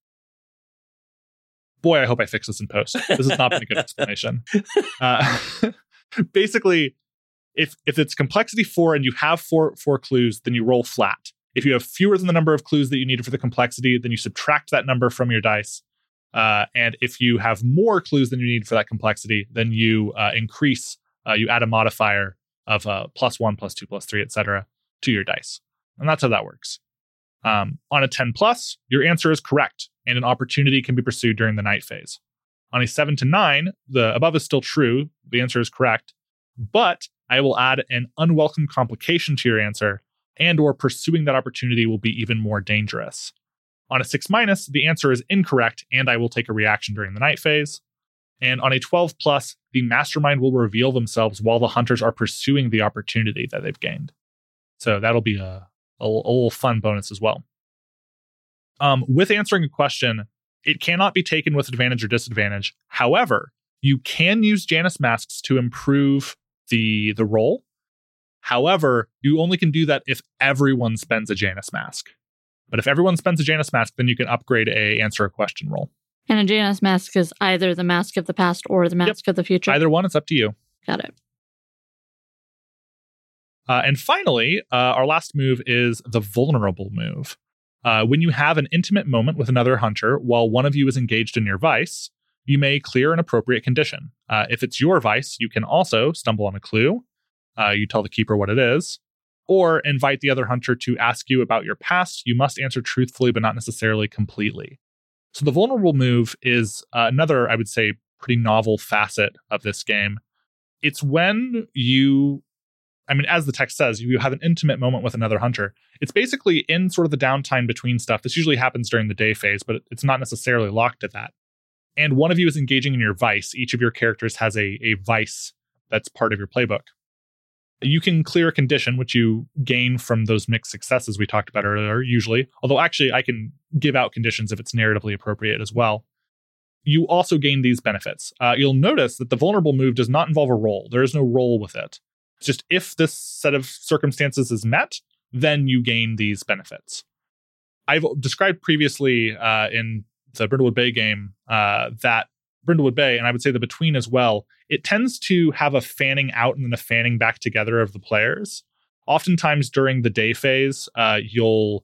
Boy, I hope I fix this in post. This has not been a good explanation. Uh, basically, if if it's complexity four and you have four four clues, then you roll flat. If you have fewer than the number of clues that you needed for the complexity, then you subtract that number from your dice. Uh, and if you have more clues than you need for that complexity, then you uh, increase, uh, you add a modifier of uh, plus one, plus two, plus three, et cetera to your dice. And that's how that works. Um, on a ten plus, your answer is correct, and an opportunity can be pursued during the night phase. On a seven to nine, the above is still true. The answer is correct, but I will add an unwelcome complication to your answer, and or pursuing that opportunity will be even more dangerous. On a six minus, the answer is incorrect, and I will take a reaction during the night phase. And on a twelve plus, the mastermind will reveal themselves while the hunters are pursuing the opportunity that they've gained. So that'll be a, a, a little fun bonus as well. Um, with answering a question, it cannot be taken with advantage or disadvantage. However, you can use Janus masks to improve the, the roll. However, you only can do that if everyone spends a Janus mask. But if everyone spends a Janus mask, then you can upgrade a answer a question roll. And a Janus mask is either the mask of the past or the mask yep. of the future. Either one, it's up to you. Got it. Uh, and finally, uh, our last move is the vulnerable move. Uh, when you have an intimate moment with another hunter while one of you is engaged in your vice, you may clear an appropriate condition. Uh, if it's your vice, you can also stumble on a clue. Uh, you tell the keeper what it is, or invite the other hunter to ask you about your past. You must answer truthfully, but not necessarily completely. So the vulnerable move is uh, another, I would say, pretty novel facet of this game. It's when you, I mean, as the text says, you have an intimate moment with another hunter. It's basically in sort of the downtime between stuff. This usually happens during the day phase, but it's not necessarily locked to that. And one of you is engaging in your vice. Each of your characters has a, a vice that's part of your playbook. You can clear a condition, which you gain from those mixed successes we talked about earlier, usually. Although, actually, I can give out conditions if it's narratively appropriate as well. You also gain these benefits. Uh, you'll notice that the vulnerable move does not involve a roll. There is no roll with it. It's just if this set of circumstances is met, then you gain these benefits. I've described previously uh, in the Brindlewood Bay game uh, that Brindlewood Bay, and I would say The Between as well, it tends to have a fanning out and then a fanning back together of the players. Oftentimes during the day phase, uh, you'll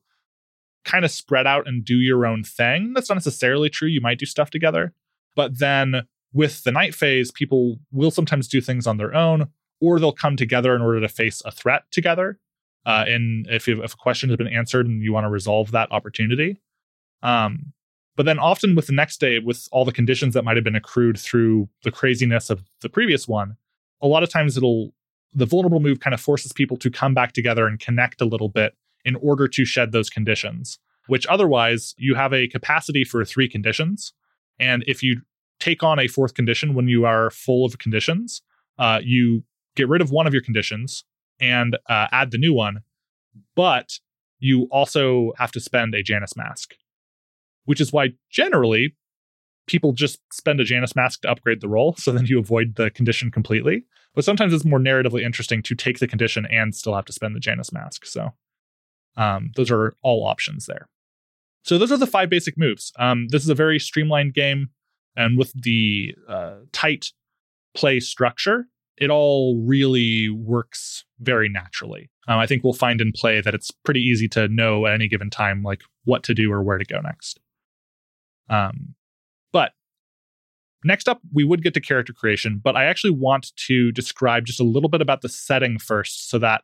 kind of spread out and do your own thing. That's not necessarily true. You might do stuff together. But then with the night phase, people will sometimes do things on their own, or they'll come together in order to face a threat together. Uh, and if, you, if a question has been answered and you want to resolve that opportunity. Um, But then often with the next day, with all the conditions that might have been accrued through the craziness of the previous one, a lot of times it'll the vulnerable move kind of forces people to come back together and connect a little bit in order to shed those conditions, which otherwise you have a capacity for three conditions. And if you take on a fourth condition when you are full of conditions, uh, you get rid of one of your conditions and uh, add the new one. But you also have to spend a Janus mask, which is why generally people just spend a Janus mask to upgrade the roll. So then you avoid the condition completely. But sometimes it's more narratively interesting to take the condition and still have to spend the Janus mask. So um, those are all options there. So those are the five basic moves. Um, this is a very streamlined game. And with the uh, tight play structure, it all really works very naturally. Um, I think we'll find in play that it's pretty easy to know at any given time, like what to do or where to go next. Um, but next up, we would get to character creation, but I actually want to describe just a little bit about the setting first so that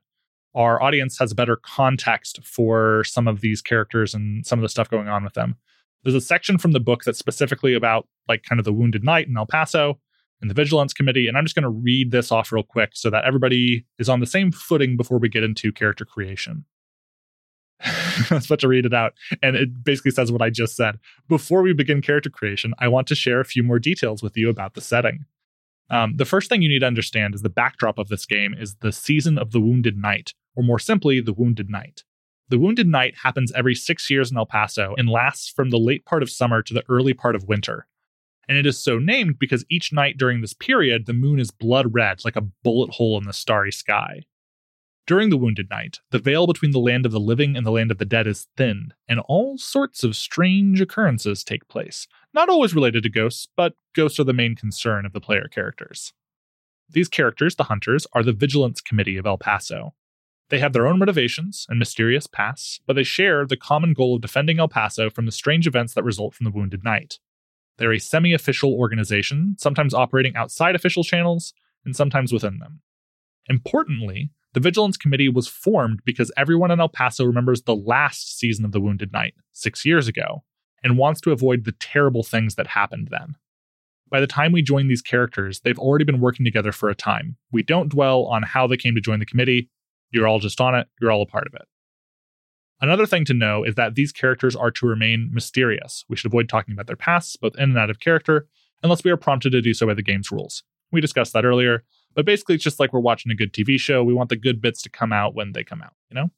our audience has better context for some of these characters and some of the stuff going on with them. There's a section from the book that's specifically about like kind of the Wounded Knight in El Paso and the Vigilance Committee. And I'm just going to read this off real quick so that everybody is on the same footing before we get into character creation. I'm supposed to read it out, and it basically says what I just said. Before we begin character creation, I want to share a few more details with you about the setting. Um, the first thing you need to understand is the backdrop of this game is the season of the Wounded Knight, or more simply, the Wounded Knight. The Wounded Knight happens every six years in El Paso and lasts from the late part of summer to the early part of winter. And it is so named because each night during this period, the moon is blood red, like a bullet hole in the starry sky. During the Wounded Night, the veil between the land of the living and the land of the dead is thinned, and all sorts of strange occurrences take place, not always related to ghosts, but ghosts are the main concern of the player characters. These characters, the hunters, are the Vigilance Committee of El Paso. They have their own motivations and mysterious pasts, but they share the common goal of defending El Paso from the strange events that result from the Wounded Night. They're a semi-official organization, sometimes operating outside official channels, and sometimes within them. Importantly, the Vigilance Committee was formed because everyone in El Paso remembers the last season of the Wounded Knight, six years ago, and wants to avoid the terrible things that happened then. By the time we join these characters, they've already been working together for a time. We don't dwell on how they came to join the committee. You're all just on it. You're all a part of it. Another thing to know is that these characters are to remain mysterious. We should avoid talking about their pasts, both in and out of character, unless we are prompted to do so by the game's rules. We discussed that earlier. But basically, it's just like we're watching a good T V show. We want the good bits to come out when they come out, you know?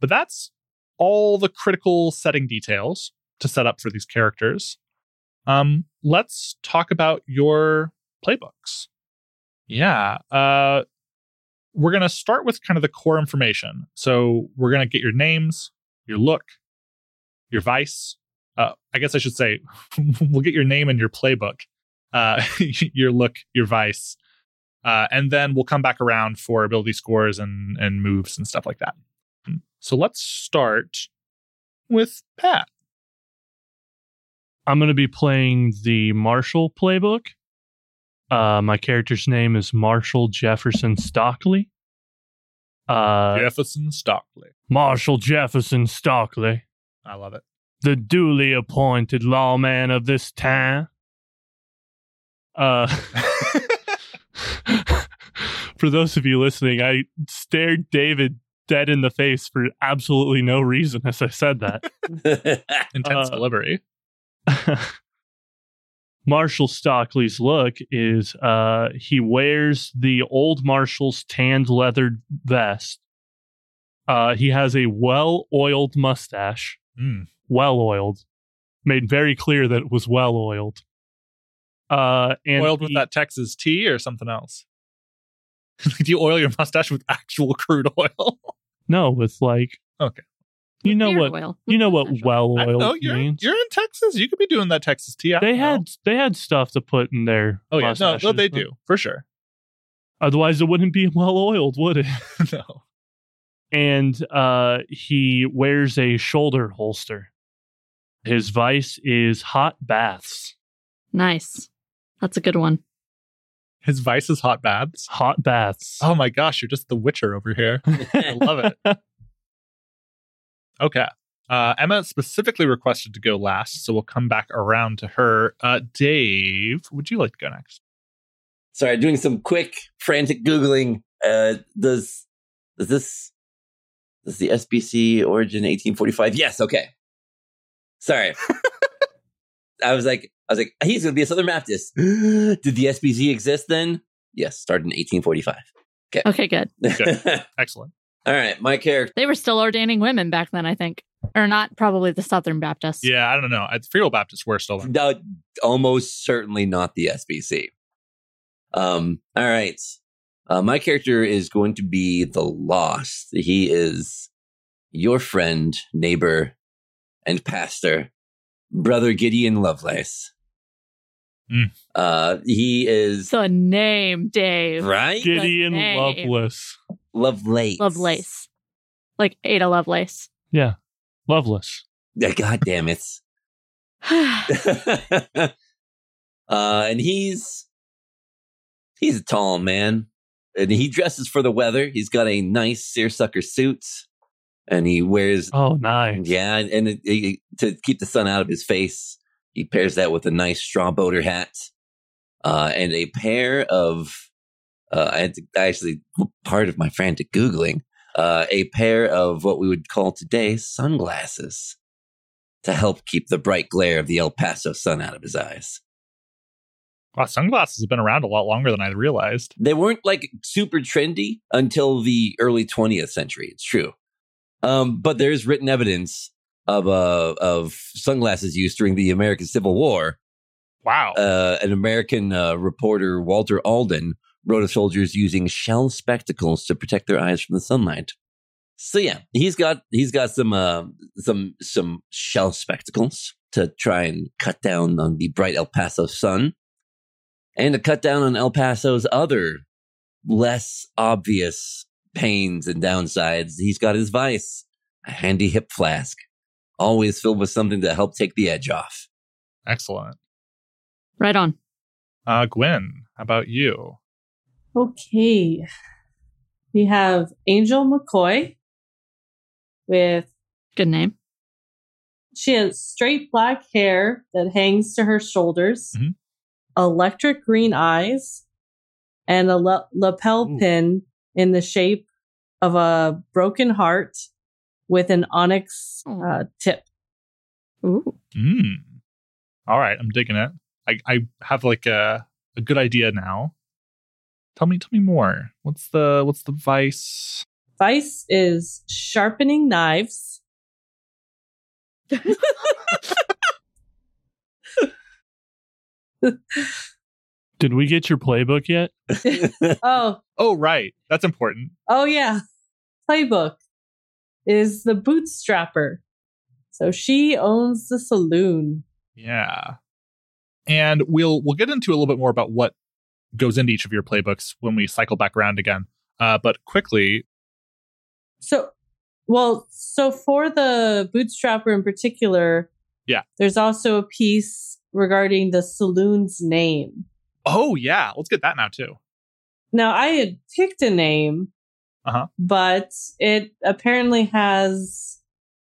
But that's all the critical setting details to set up for these characters. Um, let's talk about your playbooks. Yeah. Uh, we're going to start with kind of the core information. So we're going to get your names, your look, your vice. Uh, I guess I should say we'll get your name and your playbook. Uh, your look, your vice, uh, and then we'll come back around for ability scores and, and moves and stuff like that. So let's start with Pat. I'm going to be playing the Marshal playbook. Uh, my character's name is Marshal Jefferson Stockley. Uh, Jefferson Stockley. Marshal Jefferson Stockley. I love it. The duly appointed lawman of this town. Uh, for those of you listening, I stared David dead in the face for absolutely no reason as I said that. Intense uh, delivery. Marshal Stockley's look is uh, he wears the old Marshal's tanned leather vest. Uh, he has a well-oiled mustache. Mm. Well-oiled. Made very clear that it was well-oiled. Uh, and oiled with he, that Texas tea or something else? Do you oil your mustache with actual crude oil? No, with like okay, you with know what oil. you know what well oiled means. You're in Texas. You could be doing that Texas tea. I they had know. they had stuff to put in there. Oh yeah, no, no, they do for sure. Otherwise, it wouldn't be well oiled, would it? No. And uh, he wears a shoulder holster. His vice is hot baths. Nice. That's a good one. His vice is hot baths. Hot baths. Oh my gosh, you're just the Witcher over here. I love it. Okay. Uh, Emma specifically requested to go last, so we'll come back around to her. Uh, Dave, would you like to go next? Sorry, doing some quick, frantic Googling. Uh, does does this does the S B C origin eighteen forty-five? Yes. Okay. Sorry. I was like. I was like, he's going to be a Southern Baptist. Did the S B C exist then? Yes, started in eighteen forty-five. Okay, okay, good. Good. Excellent. All right, my character. They were still ordaining women back then, I think. Or not, probably the Southern Baptists. Yeah, I don't know. The Federal Baptists were still there. No, almost certainly not the S B C. Um. All right. Uh, my character is going to be the Lost. He is your friend, neighbor, and pastor, Brother Gideon Lovelace. Mm. Uh, he is the name, Dave. Right, Gideon Lovelace. Lovelace. Lovelace, like Ada Lovelace. Yeah, Lovelace. Yeah, God damn it. uh, and he's he's a tall man, and he dresses for the weather. He's got a nice seersucker suit, and he wears oh nice yeah, and, and it, it, to keep the sun out of his face. He pairs that with a nice straw boater hat uh, and a pair of, uh, I had to actually, part of my frantic Googling, uh, a pair of what we would call today sunglasses to help keep the bright glare of the El Paso sun out of his eyes. Wow, sunglasses have been around a lot longer than I realized. They weren't like super trendy until the early twentieth century. It's true. Um, but there is written evidence Of uh of sunglasses used during the American Civil War. Wow! Uh, an American uh, reporter, Walter Alden, wrote of soldiers using shell spectacles to protect their eyes from the sunlight. So yeah, he's got he's got some uh, some some shell spectacles to try and cut down on the bright El Paso sun, and to cut down on El Paso's other less obvious pains and downsides. He's got his vice, a handy hip flask. Always filled with something to help take the edge off. Excellent. Right on. Uh, Gwen, how about you? Okay. We have Angel McCoy with... Good name. She has straight black hair that hangs to her shoulders, mm-hmm. electric green eyes, and a la- lapel Ooh. pin in the shape of a broken heart with an onyx uh, tip. Ooh. Mm. All right, I'm digging it. I, I have like a a good idea now. Tell me, tell me more. What's the what's the vice? Vice is sharpening knives. Did we get your playbook yet? oh. Oh, right. That's important. Oh, yeah. Playbook is the bootstrapper. So she owns the saloon. Yeah. And we'll we'll get into a little bit more about what goes into each of your playbooks when we cycle back around again. Uh, but quickly. So, well, so for the bootstrapper in particular, yeah, there's also a piece regarding the saloon's name. Oh, yeah. Let's get that now, too. Now, I had picked a name, uh-huh. but it apparently has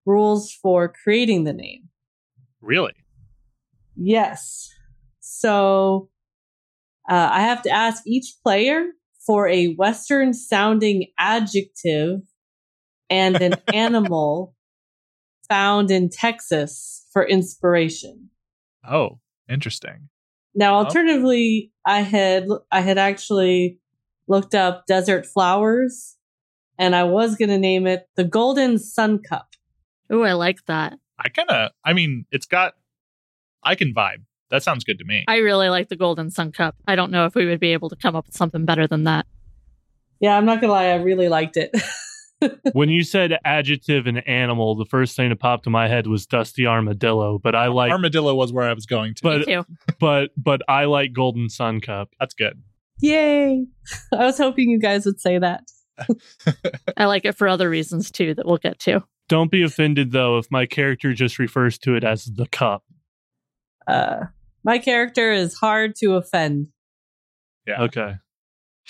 rules for creating the name. Really? Yes. So uh, I have to ask each player for a Western-sounding adjective and an animal found in Texas for inspiration. Oh, interesting. Now, alternatively, oh. I had I had actually looked up desert flowers, and I was going to name it the Golden Sun Cup. Ooh, I like that. I kind of, I mean, it's got, I can vibe. That sounds good to me. I really like the Golden Sun Cup. I don't know if we would be able to come up with something better than that. Yeah, I'm not going to lie. I really liked it. When you said adjective and animal, the first thing that popped in my head was dusty armadillo, but I like... Armadillo was where I was going to. But, too. but but I like Golden Sun Cup. That's good. Yay! I was hoping you guys would say that. I like it for other reasons, too, that we'll get to. Don't be offended, though, if my character just refers to it as the cup. Uh, my character is hard to offend. Yeah. Okay.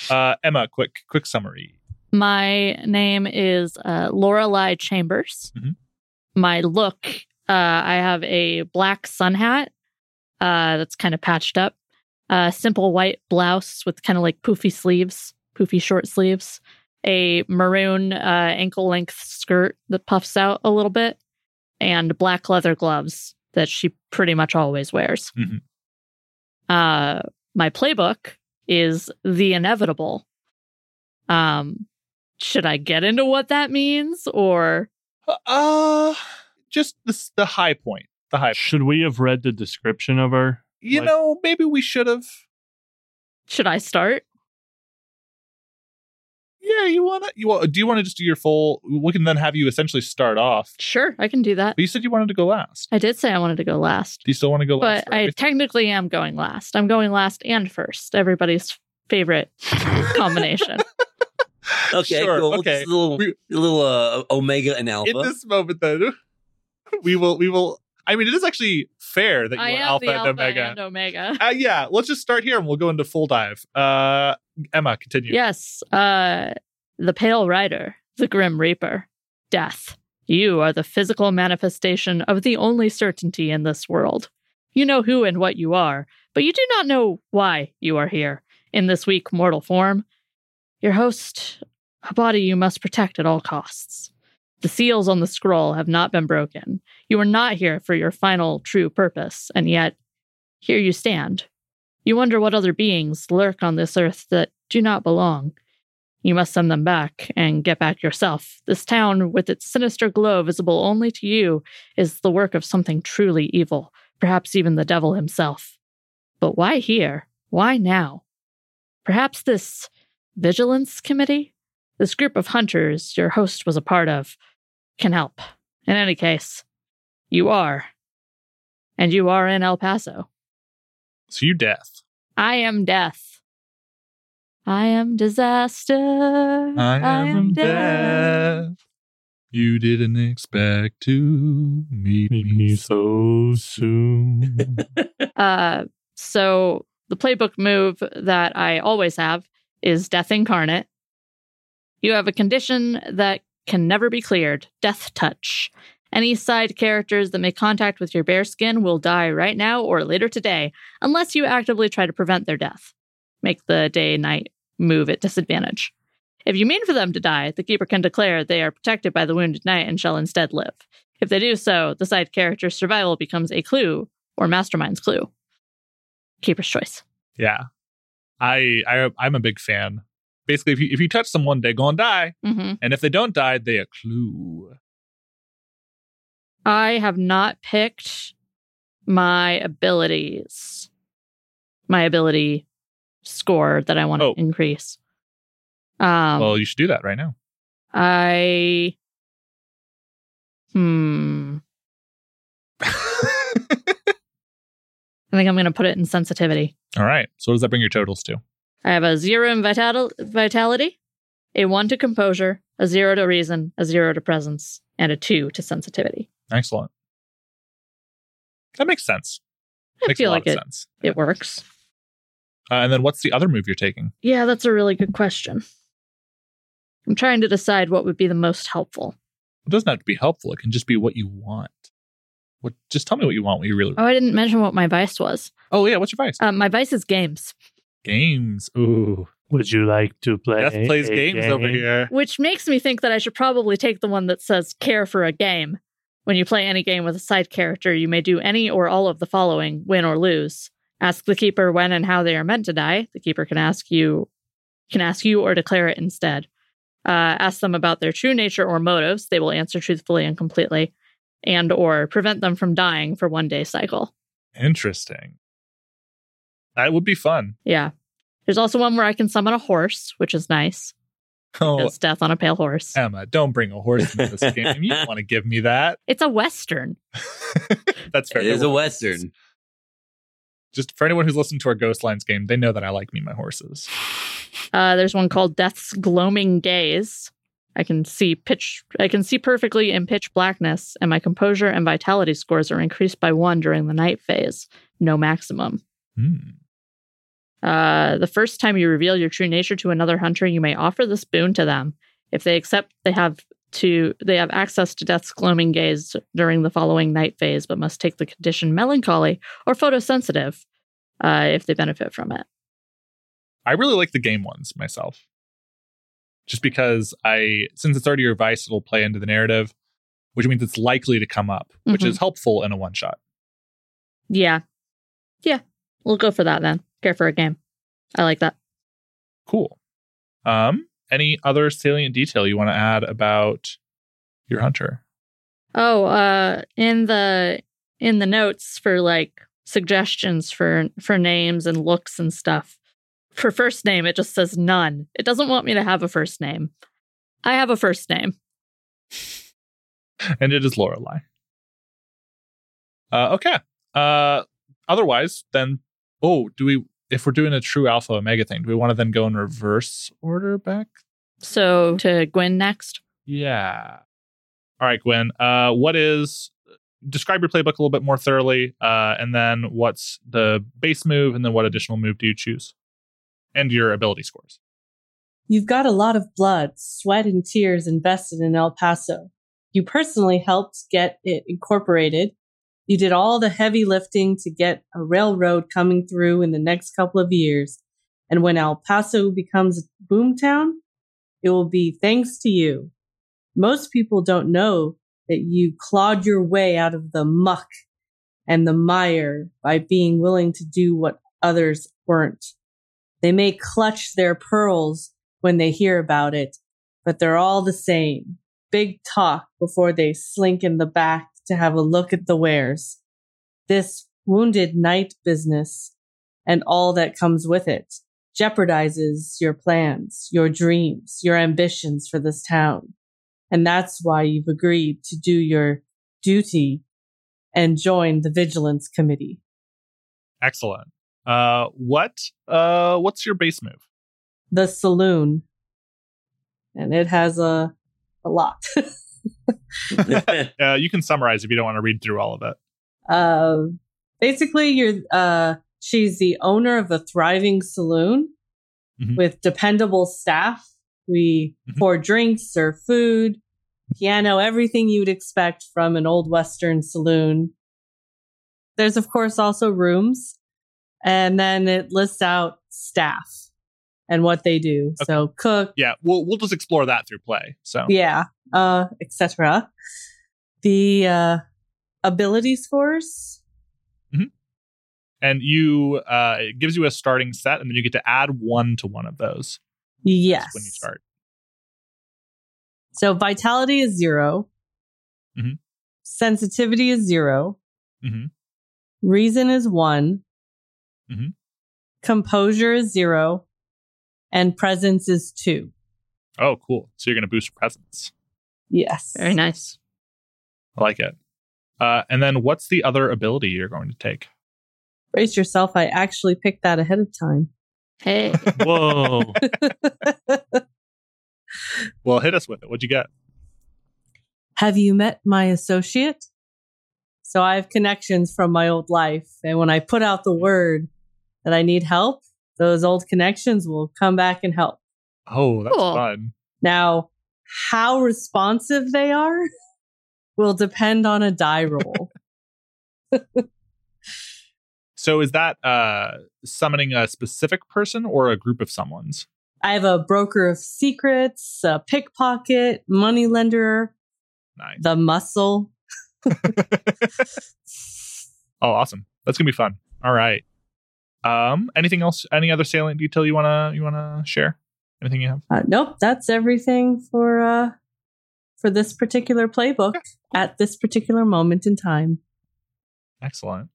Uh, Emma, quick, quick summary. My name is uh, Lorelai Chambers. Mm-hmm. My look, uh, I have a black sun hat uh, that's kind of patched up. A simple white blouse with kind of like poofy sleeves, poofy short sleeves. A maroon uh, ankle-length skirt that puffs out a little bit. And black leather gloves that she pretty much always wears. Mm-hmm. Uh, my playbook is The Inevitable. Um... Should I get into what that means, or uh, just the, the high point? The high. Point. Should we have read the description of her? You like, know, maybe we should have. Should I start? Yeah, you wanna? You want? Do you want to just do your full? We can then have you essentially start off. Sure, I can do that. But you said you wanted to go last. I did say I wanted to go last. Do you still want to go last? But right? I technically am going last. I'm going last and first. Everybody's favorite combination. Okay, sure, cool. Okay. Just a little, we, a little uh, omega and alpha. In this moment, though, we will, we will. I mean, it is actually fair that you I are alpha, the alpha and omega. And omega. Uh, yeah, let's just start here and we'll go into full dive. Uh, Emma, continue. Yes, uh, the Pale Rider, the Grim Reaper, Death. You are the physical manifestation of the only certainty in this world. You know who and what you are, but you do not know why you are here in this weak mortal form. Your host, a body you must protect at all costs. The seals on the scroll have not been broken. You are not here for your final true purpose, and yet, here you stand. You wonder what other beings lurk on this earth that do not belong. You must send them back and get back yourself. This town, with its sinister glow visible only to you, is the work of something truly evil, perhaps even the devil himself. But why here? Why now? Perhaps this... Vigilance Committee? This group of hunters your host was a part of can help. In any case, you are. And you are in El Paso. So you Death. I am Death. I am disaster. I am, I am death. death. You didn't expect to meet, meet me so soon. uh, so the playbook move that I always have is Death Incarnate. You have a condition that can never be cleared, Death Touch. Any side characters that make contact with your bare skin will die right now or later today, unless you actively try to prevent their death. Make the day-night move at disadvantage. If you mean for them to die, the Keeper can declare they are protected by the Wounded Knight and shall instead live. If they do so, the side character's survival becomes a clue, or Mastermind's clue. Keeper's choice. Yeah. I, I I'm a big fan. Basically, if you if you touch someone, they're gonna die, mm-hmm. and if they don't die, they're a clue. I have not picked my abilities, my ability score that I want to oh. increase. Um, well, you should do that right now. I hmm. I think I'm going to put it in sensitivity. All right. So what does that bring your totals to? I have a zero in vital- vitality, a one to composure, a zero to reason, a zero to presence, and a two to sensitivity. Excellent. That makes sense. I makes feel a lot like of it, sense. It works. Uh, and then what's the other move you're taking? Yeah, that's a really good question. I'm trying to decide what would be the most helpful. It doesn't have to be helpful. It can just be what you want. What, just tell me what you want, what you really want. Oh, I didn't mention what my vice was. Oh, yeah. What's your vice? Um, my vice is games. Games. Ooh. Would you like to play? Beth plays games game? over here. Which makes me think that I should probably take the one that says care for a game. When you play any game with a side character, you may do any or all of the following, win or lose. Ask the keeper when and how they are meant to die. The keeper can ask you, can ask you or declare it instead. Uh, ask them about their true nature or motives. They will answer truthfully and completely. And or prevent them from dying for one day cycle. Interesting. That would be fun. Yeah. There's also one where I can summon a horse, which is nice. Oh, it's death on a pale horse. Emma, don't bring a horse into this game. You don't want to give me that. It's a Western. That's fair. It is a Western. Just for anyone who's listened to our Ghost Lines game, they know that I like me my horses. Uh, there's one called Death's Gloaming Gaze. I can see pitch. I can see perfectly in pitch blackness, and my composure and vitality scores are increased by one during the night phase. No maximum. Mm. Uh, the first time you reveal your true nature to another hunter, you may offer this boon to them. If they accept, they have to. They have access to Death's Gloaming Gaze during the following night phase, but must take the condition melancholy or photosensitive uh, if they benefit from it. I really like the game ones myself. Just because I, since it's already your vice, it'll play into the narrative, which means it's likely to come up, mm-hmm. which is helpful in a one shot. Yeah. Yeah. We'll go for that then. Care for a game. I like that. Cool. Um, any other salient detail you want to add about your hunter? Oh, uh, in the in the notes for like suggestions for for names and looks and stuff. For first name, it just says none. It doesn't want me to have a first name. I have a first name. And it is Lorelai. Uh, okay. Uh, otherwise, then... Oh, do we... If we're doing a true alpha omega thing, do we want to then go in reverse order back? So, to Gwen next? Yeah. All right, Gwen. Uh, what is... Describe your playbook a little bit more thoroughly. Uh, and then what's the base move? And then what additional move do you choose? And your ability scores. You've got a lot of blood, sweat, and tears invested in El Paso. You personally helped get it incorporated. You did all the heavy lifting to get a railroad coming through in the next couple of years. And when El Paso becomes a boomtown, it will be thanks to you. Most people don't know that you clawed your way out of the muck and the mire by being willing to do what others weren't. They may clutch their pearls when they hear about it, but they're all the same. Big talk before they slink in the back to have a look at the wares. This Wounded Knight business and all that comes with it jeopardizes your plans, your dreams, your ambitions for this town. And that's why you've agreed to do your duty and join the Vigilance Committee. Excellent. Uh, what, uh, what's your base move? The Saloon. And it has a, a lot. uh, you can summarize if you don't want to read through all of it. Uh, basically you're, uh, she's the owner of a thriving saloon mm-hmm. with dependable staff. We mm-hmm. pour drinks, serve food, piano, everything you'd expect from an old Western saloon. There's of course also rooms. And then it lists out staff and what they do. Okay. So cook. Yeah, we'll we'll just explore that through play. So yeah, uh, et cetera. The uh, ability scores. Mm-hmm. And you, uh, it gives you a starting set, and then you get to add one to one of those. Yes. That's when you start. So vitality is zero. Mm-hmm. Sensitivity is zero. Mm-hmm. Reason is one. Mm-hmm. Composure is zero. And presence is two. Oh, cool. So you're going to boost presence. Yes. Very nice. I like it. Uh, and then what's the other ability you're going to take? Brace yourself. I actually picked that ahead of time. Hey. Whoa. Well, hit us with it. What'd you get? Have you met my associate? So I have connections from my old life. And when I put out the word that I need help, those old connections will come back and help. Oh, that's cool. Fun. Now, how responsive they are will depend on a die roll. So is that uh, summoning a specific person or a group of someone's? I have a broker of secrets, a pickpocket, moneylender, nice. The muscle. Oh, awesome. That's going to be fun. All right. Um, anything else? Any other salient detail you want to you want to share? Anything you have? Uh, nope. That's everything for uh, for this particular playbook at this particular moment in time. Excellent.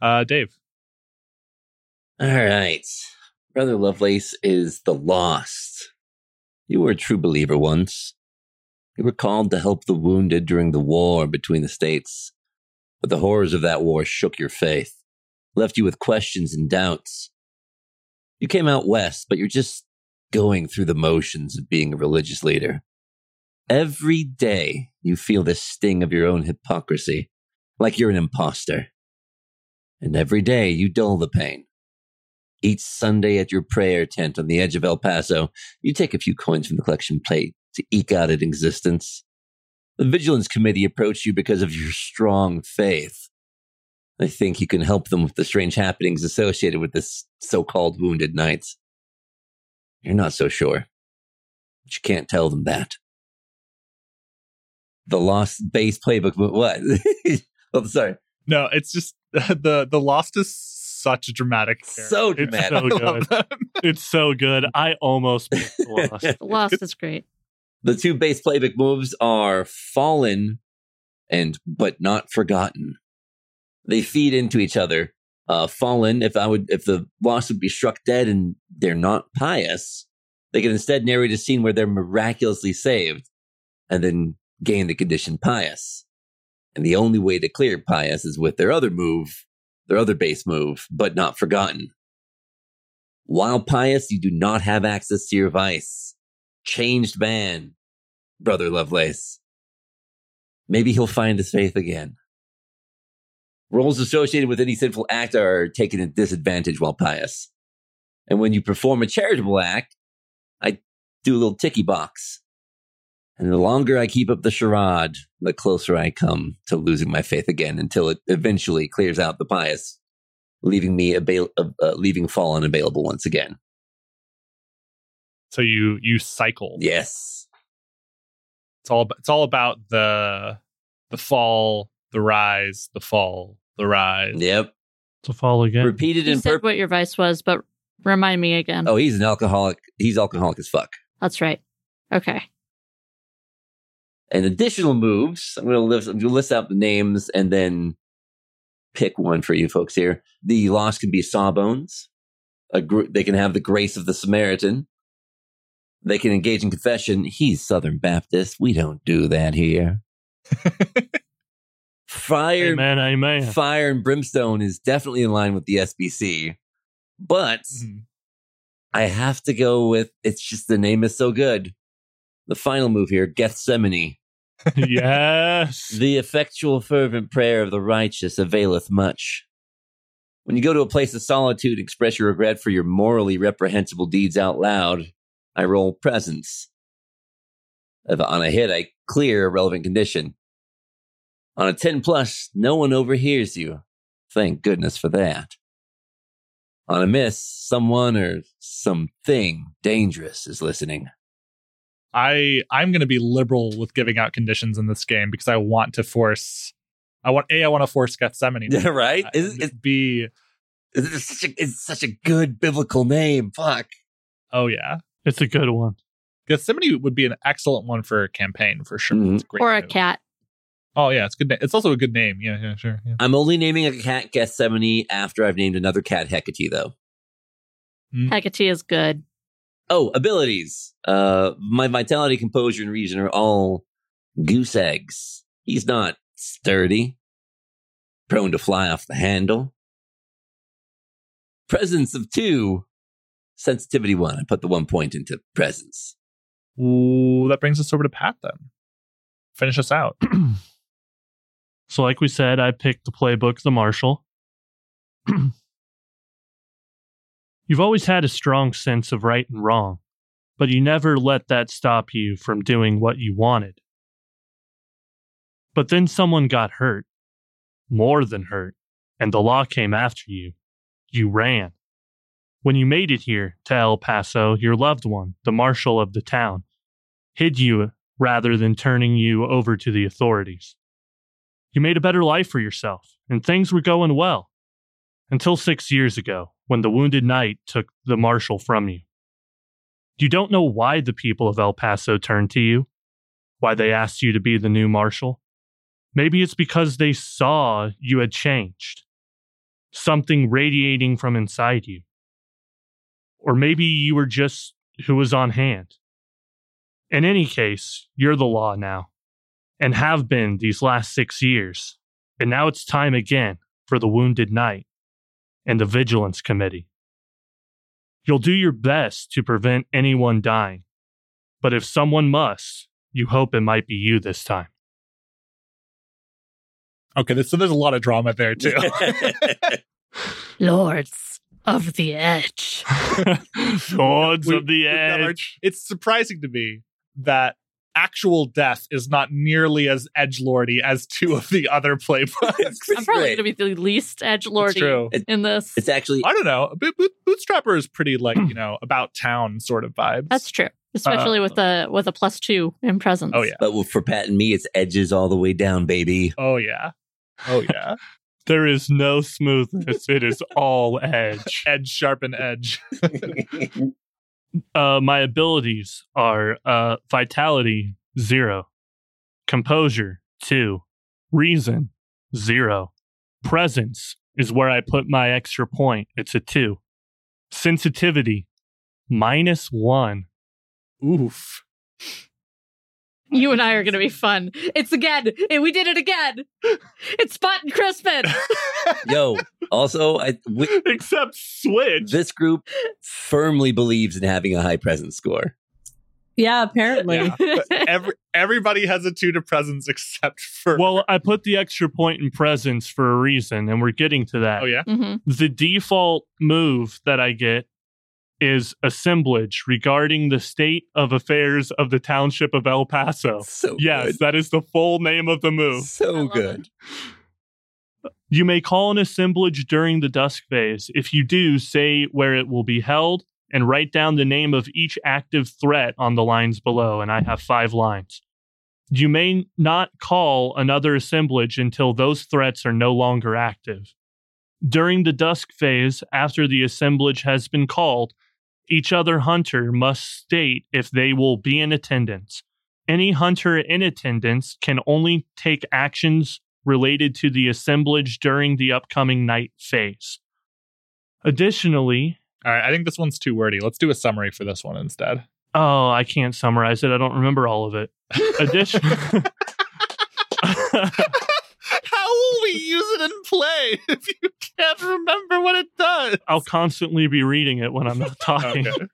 Uh, Dave. All right. Brother Lovelace is the lost. You were a true believer once. You were called to help the wounded during the war between the states. But the horrors of that war shook your faith, left you with questions and doubts. You came out west, but you're just going through the motions of being a religious leader. Every day you feel the sting of your own hypocrisy, like you're an imposter. And every day you dull the pain. Each Sunday at your prayer tent on the edge of El Paso, you take a few coins from the collection plate to eke out an existence. The Vigilance Committee approached you because of your strong faith. They think you can help them with the strange happenings associated with this so-called Wounded Knight. You're not so sure, but you can't tell them that. The Lost base playbook, but what? Oh, sorry. No, it's just... the the Lost is such a dramatic character. So dramatic. It's so good. It's so good. I almost picked the Lost. The Lost is great. The two base playbook moves are Fallen and But Not Forgotten. They feed into each other. Uh, fallen, if I would if the Lost would be struck dead and they're not pious, they can instead narrate a scene where they're miraculously saved and then gain the condition pious. And the only way to clear pious is with their other move, their other base move, But Not Forgotten. While pious, you do not have access to your vice. Changed man, Brother Lovelace. Maybe he'll find his faith again. Roles associated with any sinful act are taken at disadvantage while pious. And when you perform a charitable act, I do a little ticky box. And the longer I keep up the charade, the closer I come to losing my faith again until it eventually clears out the pious, leaving me avail- uh, uh, leaving Fallen available once again. So you you cycle. Yes. It's all about, it's all about the the fall, the rise, the fall, the rise. Yep. To fall again. Repeated you in said pur- what your vice was, but remind me again. Oh, he's an alcoholic. He's alcoholic as fuck. That's right. Okay. And additional moves, I'm going to list, I'm going to list out the names and then pick one for you folks here. The Lost can be Sawbones. A gr- they can have the grace of the Samaritan. They can engage in confession. He's Southern Baptist. We don't do that here. Fire, amen, amen. Fire and brimstone is definitely in line with the S B C. But mm-hmm. I have to go with, it's just the name is so good. The final move here, Gethsemane. Yes. The effectual fervent prayer of the righteous availeth much. When you go to a place of solitude and express your regret for your morally reprehensible deeds out loud, I roll presence. If on a hit, I clear a relevant condition. On a ten plus, no one overhears you. Thank goodness for that. On a miss, someone or something dangerous is listening. I, I'm going to be liberal with giving out conditions in this game because I want to force, I want, A, I want to force Gethsemane. Yeah, right? Is, is, B, It's such a, it's such a good biblical name. Fuck. Oh, yeah. It's a good one. Gethsemane would be an excellent one for a campaign, for sure. Mm-hmm. It's a great or a name. Cat. Oh, yeah. It's good. Na- it's also a good name. Yeah, yeah, sure. Yeah. I'm only naming a cat Gethsemane after I've named another cat Hecate, though. Mm. Hecate is good. Oh, abilities. Uh, my vitality, composure, and reason are all goose eggs. He's not sturdy, prone to fly off the handle. Presence of two, sensitivity one. I put the one point into presence. Ooh, that brings us over to Pat then. Finish us out. So like we said, I picked the playbook, the Marshal. You've always had a strong sense of right and wrong, but you never let that stop you from doing what you wanted. But then someone got hurt, more than hurt, and the law came after you. You ran. When you made it here to El Paso, your loved one, the Marshal of the town, hid you rather than turning you over to the authorities. You made a better life for yourself, and things were going well. Until six years ago, when the Wounded Knight took the Marshal from you. You don't know why the people of El Paso turned to you, why they asked you to be the new Marshal. Maybe it's because they saw you had changed. Something radiating from inside you. Or maybe you were just who was on hand. In any case, you're the law now, and have been these last six years. And now it's time again for the Wounded Knight and the Vigilance Committee. You'll do your best to prevent anyone dying, but if someone must, you hope it might be you this time. Okay, so there's a lot of drama there, too. Lords of the Edge. Lords we, of the Edge. Our, it's surprising to me that actual death is not nearly as edgelordy as two of the other playbooks. I'm probably going to be the least edgelordy in this. It's actually... I don't know. Bootstrapper is pretty, like, you know, about town sort of vibes. That's true. Especially uh, with a with a plus two in presence. Oh, yeah. But for Pat and me, it's edges all the way down, baby. Oh, yeah. Oh, yeah. There is no smoothness. It is all edge. Edge, sharpen edge. uh, my abilities are uh, vitality, zero. Composure, two. Reason, zero. Presence is where I put my extra point. It's a two. Sensitivity, minus one. Oof. You and I are going to be fun. It's again. We did it again. It's Spot and Crispin. Yo, also, I, we, except Switch. This group firmly believes in having a high presence score. Yeah, apparently. Yeah, every, everybody has a two to presence except for... Well, I put the extra point in presence for a reason, and we're getting to that. Oh, yeah? Mm-hmm. The default move that I get is assemblage regarding the state of affairs of the township of El Paso. So yes, good. That is the full name of the move. So good. It. You may call an assemblage during the dusk phase. If you do, say where it will be held and write down the name of each active threat on the lines below. And I have five lines. You may not call another assemblage until those threats are no longer active. During the dusk phase, after the assemblage has been called, each other hunter must state if they will be in attendance. Any hunter in attendance can only take actions related to the assemblage during the upcoming night phase. Additionally... All right, I think this one's too wordy. Let's do a summary for this one instead. Oh, I can't summarize it. I don't remember all of it. Additionally... How will we use it in play if you can't remember what it does? I'll constantly be reading it when I'm not talking. Okay.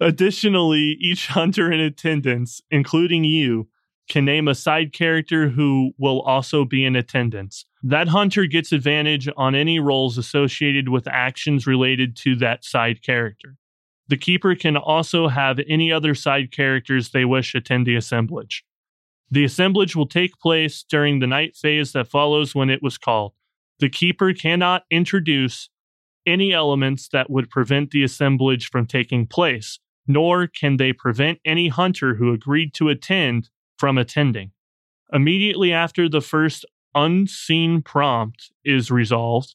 Additionally, each hunter in attendance, including you, can name a side character who will also be in attendance. That hunter gets advantage on any rolls associated with actions related to that side character. The keeper can also have any other side characters they wish attend the assemblage. The assemblage will take place during the night phase that follows when it was called. The keeper cannot introduce any elements that would prevent the assemblage from taking place, nor can they prevent any hunter who agreed to attend from attending. Immediately after the first unseen prompt is resolved,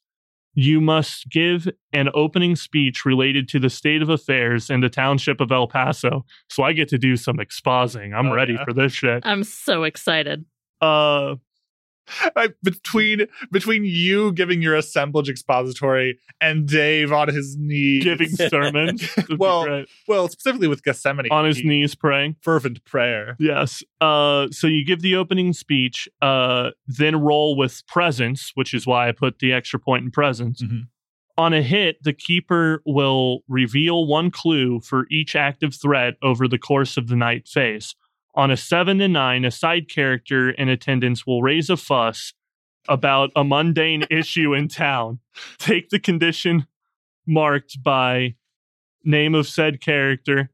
you must give an opening speech related to the state of affairs in the township of El Paso. So I get to do some exposing. I'm oh, ready yeah. for this shit. I'm so excited. Uh, I, between between you giving your assemblage expository and Dave on his knees giving sermons. well, well, specifically with Gethsemane on his knees praying fervent prayer. Yes. Uh, so you give the opening speech, uh, then roll with presence, which is why I put the extra point in presence. Mm-hmm. On a hit, the keeper will reveal one clue for each active threat over the course of the night phase. On a seven to nine, a side character in attendance will raise a fuss about a mundane issue in town. Take the condition marked by name of said character,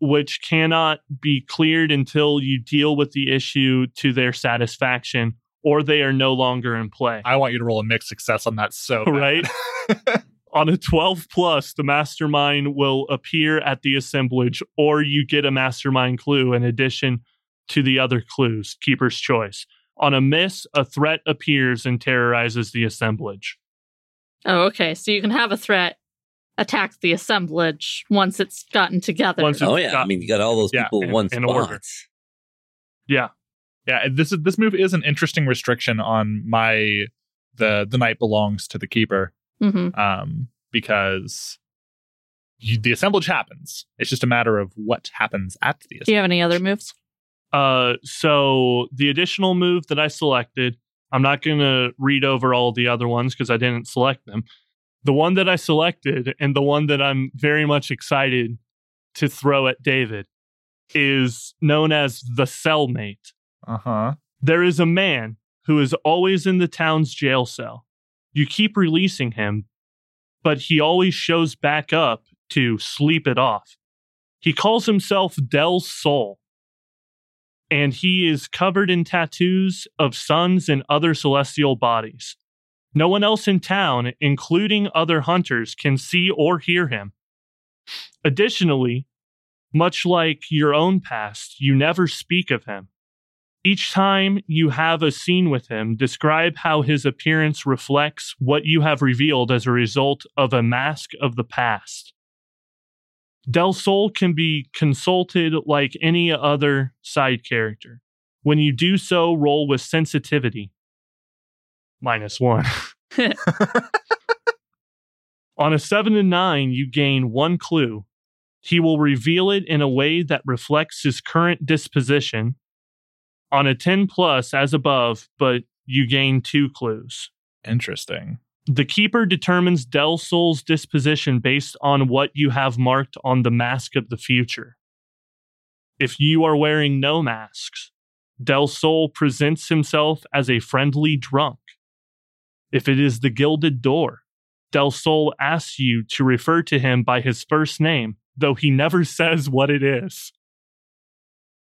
which cannot be cleared until you deal with the issue to their satisfaction, or they are no longer in play. I want you to roll a mixed success on that so bad. Right? On a twelve plus, the mastermind will appear at the assemblage, or you get a mastermind clue in addition to the other clues. Keeper's choice. On a miss, a threat appears and terrorizes the assemblage. Oh, okay. So you can have a threat attack the assemblage once it's gotten together. Once it's oh, yeah. Gotten, I mean, you got all those people yeah, in one spot. Yeah. Yeah. This is, this move is an interesting restriction on my, the, the night belongs to the keeper. Mm-hmm. Um, because you, the assemblage happens. It's just a matter of what happens at the assemblage. Do you have any other moves? Uh, so the additional move that I selected, I'm not going to read over all the other ones because I didn't select them. The one that I selected and the one that I'm very much excited to throw at David is known as the cellmate. Uh-huh. There is a man who is always in the town's jail cell. You keep releasing him, but he always shows back up to sleep it off. He calls himself Del Sol, and he is covered in tattoos of suns and other celestial bodies. No one else in town, including other hunters, can see or hear him. Additionally, much like your own past, you never speak of him. Each time you have a scene with him, describe how his appearance reflects what you have revealed as a result of a mask of the past. Del Sol can be consulted like any other side character. When you do so, roll with sensitivity. Minus one. On a seven to nine, you gain one clue. He will reveal it in a way that reflects his current disposition. On a ten plus, as above, but you gain two clues. Interesting. The keeper determines Del Sol's disposition based on what you have marked on the mask of the future. If you are wearing no masks, Del Sol presents himself as a friendly drunk. If it is the Gilded Door, Del Sol asks you to refer to him by his first name, though he never says what it is.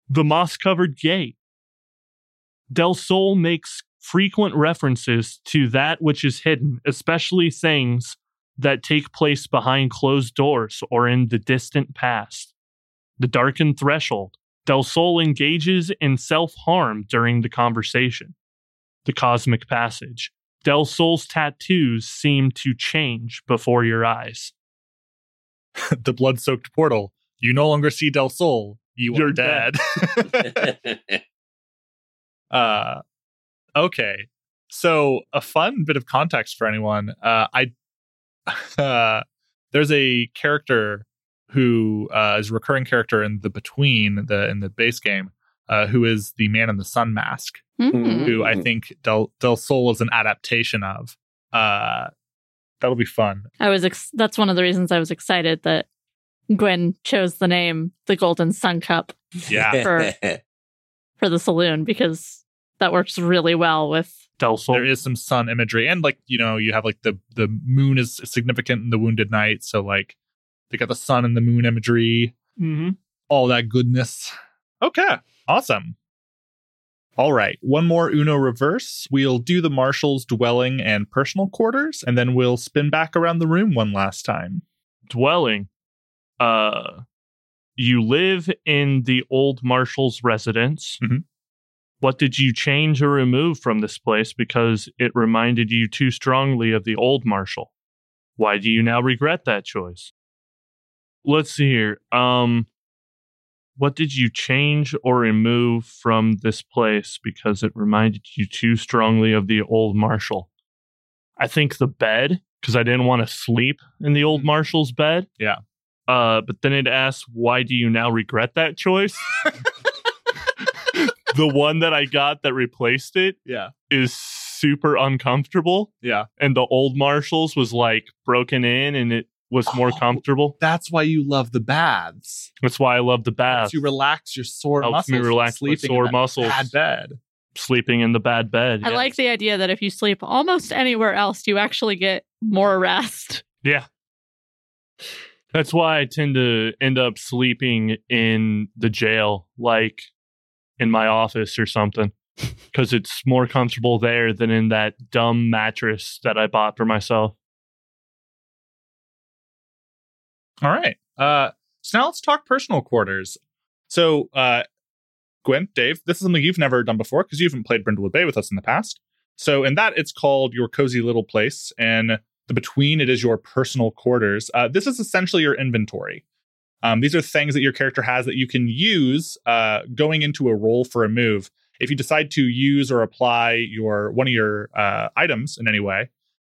The moss-covered gate. Del Sol makes frequent references to that which is hidden, especially things that take place behind closed doors or in the distant past. The darkened threshold. Del Sol engages in self-harm during the conversation. The cosmic passage. Del Sol's tattoos seem to change before your eyes. The blood-soaked portal. You no longer see Del Sol. You You're are dead. dead. Uh, okay. So a fun bit of context for anyone. Uh, I, uh, there's a character who, uh, is a recurring character in the Between the, in the base game, uh, who is the man in the sun mask, mm-hmm. who I think Del, Del Sol is an adaptation of, uh, that'll be fun. I was, ex- that's one of the reasons I was excited that Gwen chose the name, the Golden Sun Cup. Yeah. For, for the saloon, because that works really well with Del Sol. There is some sun imagery, and like you know, you have like the the moon is significant in the Wounded Knight, so like they got the sun and the moon imagery, mm-hmm. all that goodness. Okay, awesome. All right, one more Uno reverse. We'll do the Marshal's dwelling and personal quarters, and then we'll spin back around the room one last time. Dwelling, uh, you live in the old Marshal's residence. Mm-hmm. What did you change or remove from this place because it reminded you too strongly of the old Marshal? Why do you now regret that choice? Let's see here. Um, what did you change or remove from this place because it reminded you too strongly of the old Marshal? I think the bed, because I didn't want to sleep in the old Marshal's bed. Yeah. Uh, but then it asks, why do you now regret that choice? The one that I got that replaced it yeah. is super uncomfortable. Yeah. And the old Marshal's was like broken in and it was more oh, comfortable. That's why you love the baths. That's why I love the baths. You relax your sore Helps muscles. Helps me relax my sore muscles. Bad bed. Sleeping in the bad bed. I yeah. like the idea that if you sleep almost anywhere else, you actually get more rest. Yeah. That's why I tend to end up sleeping in the jail, like in my office or something, because it's more comfortable there than in that dumb mattress that I bought for myself. All right. Uh, so now let's talk personal quarters. So, uh, Gwen, Dave, this is something you've never done before because you haven't played Brindlewood Bay with us in the past. So in that, it's called Your Cozy Little Place, and the Between, it is your personal quarters. Uh, this is essentially your inventory. Um, these are things that your character has that you can use uh, going into a roll for a move. If you decide to use or apply your one of your uh, items in any way,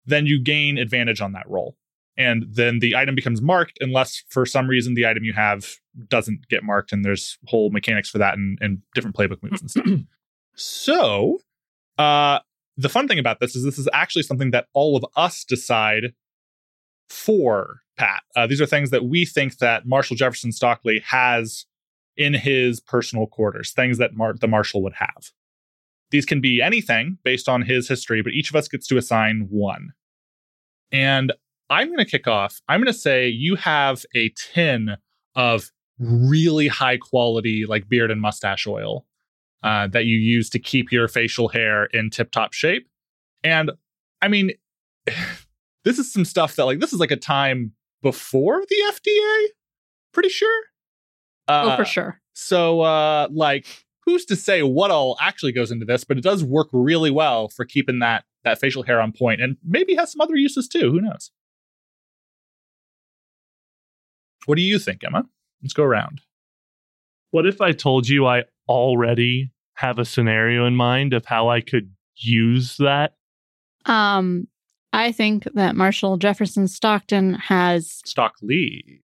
then you gain advantage on that roll. And then the item becomes marked unless for some reason the item you have doesn't get marked. And there's whole mechanics for that and, and different playbook moves and stuff. So uh, the fun thing about this is this is actually something that all of us decide for Pat. Uh, these are things that we think that Marshal Jefferson Stockley has in his personal quarters, things that Mar- the Marshal would have. These can be anything based on his history, but each of us gets to assign one. And I'm going to kick off. I'm going to say you have a tin of really high quality, like beard and mustache oil uh, that you use to keep your facial hair in tip top shape. And I mean, this is some stuff that like this is like a time before the F D A. Pretty sure. Uh, oh, for sure. So uh, like who's to say what all actually goes into this, but it does work really well for keeping that that facial hair on point and maybe has some other uses, too. Who knows? What do you think, Emma? Let's go around. What if I told you I already have a scenario in mind of how I could use that? Um, I think that Marshal Jefferson Stockton has... Stockley.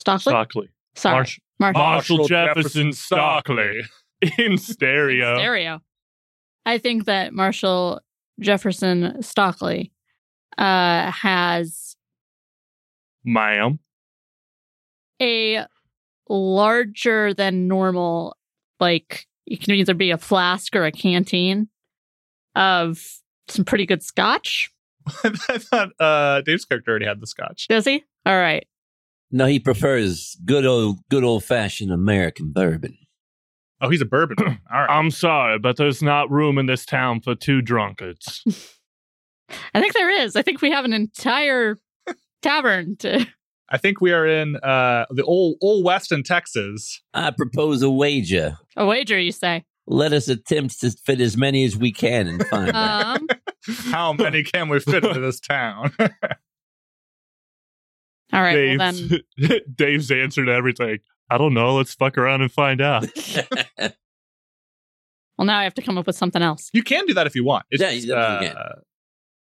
Stockley? Stockley. Sorry. Marsh- Marshal. Marshal Jefferson, Jefferson Stockley. In stereo. In stereo. I think that Marshal Jefferson Stockley uh, has... Ma'am? A larger than normal, like, it can either be a flask or a canteen of some pretty good scotch. I thought uh, Dave's character already had the scotch. Does he? All right. No, he prefers good old, good old-fashioned American bourbon. Oh, he's a bourbon. All right. I'm sorry, but there's not room in this town for two drunkards. I think there is. I think we have an entire tavern to... I think we are in uh, the old old West in Texas. I propose a wager. A wager, you say? Let us attempt to fit as many as we can and find um, out. How many can we fit into this town? All right, Dave's, well then. Dave's answer to everything. I don't know. Let's fuck around and find out. Well, now I have to come up with something else. You can do that if you want. It's, yeah, you uh, can.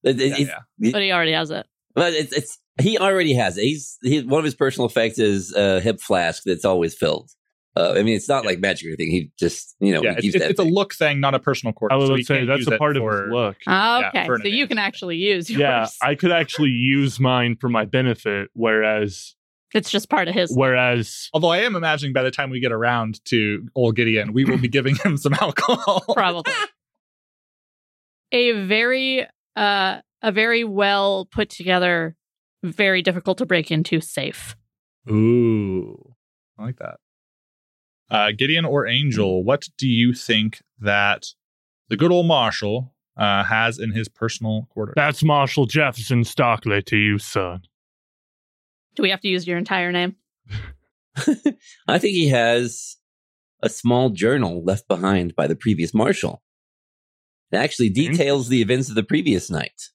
It, it, yeah, it's, yeah. But he already has it. But it's... it's He already has it. He's he, one of his personal effects is a hip flask that's always filled. Uh, I mean, it's not yeah. like magic or anything. He just, you know, yeah, he it's, that it's a look thing, not a personal quarter. I would so say that's a part of his look. Oh, okay, yeah, so you can actually use yours. Yeah, I could actually use mine for my benefit, whereas it's just part of his. Whereas, although I am imagining by the time we get around to old Gideon, we will be giving him some alcohol. Probably a very, uh, a very well put together. Very difficult to break into safe. Ooh, I like that. Uh, Gideon or Angel, what do you think that the good old Marshal uh, has in his personal quarters? That's Marshal Jefferson Stockley to you, son. Do we have to use your entire name? I think he has a small journal left behind by the previous marshal. It actually details mm-hmm. the events of the previous night.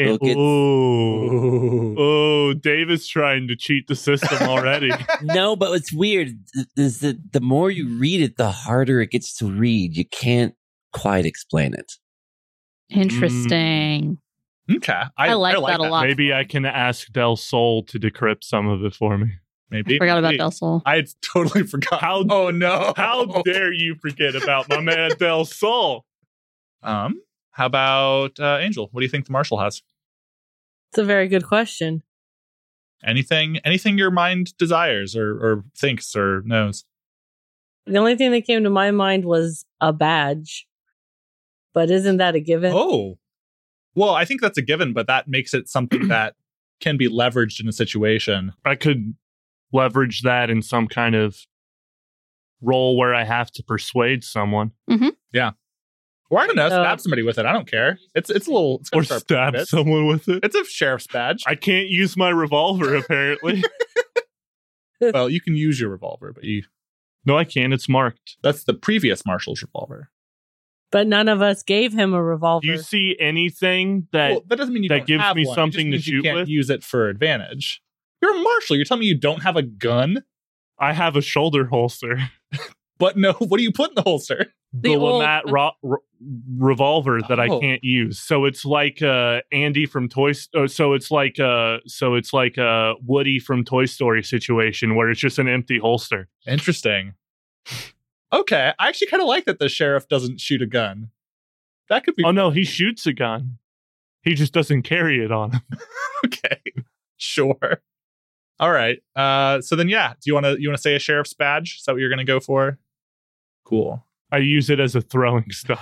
It, oh, oh, Dave is trying to cheat the system already. No, but what's weird is that the more you read it, the harder it gets to read. You can't quite explain it. Interesting. Mm. Okay. I, I, like I like that a lot. Maybe I can ask Del Sol to decrypt some of it for me. Maybe. I forgot about Del Sol. I totally forgot. How, oh, no. How dare you forget about my man Del Sol? Um. How about uh, Angel? What do you think the Marshal has? It's a very good question. Anything, anything your mind desires or, or thinks or knows. The only thing that came to my mind was a badge, but isn't that a given? Oh, well, I think that's a given, but that makes it something that can be leveraged in a situation. I could leverage that in some kind of role where I have to persuade someone. Mm-hmm. Yeah. Or I don't know, stab somebody with it. I don't care. It's it's a little... It's or stab bits. someone with it. It's a sheriff's badge. I can't use my revolver, apparently. Well, you can use your revolver, but you... No, I can't. It's marked. That's the previous Marshal's revolver. But none of us gave him a revolver. Do you see anything that, well, that, doesn't mean you that gives me one. something to shoot you can't with? Use it for advantage. You're a Marshal. You're telling me you don't have a gun? I have a shoulder holster. But no, what do you put in the holster? The, the Lamat ro- re- revolver that oh. I can't use. So it's like uh, Andy from Toy. Uh, so it's like uh, so it's like a Woody from Toy Story situation where it's just an empty holster. Interesting. Okay, I actually kind of like that the sheriff doesn't shoot a gun. That could be. Oh no, he shoots a gun. He just doesn't carry it on him. Okay, sure. All right. Uh, so then, yeah. Do you want to you want to say a sheriff's badge? Is that what you're going to go for? Cool. I use it as a throwing star.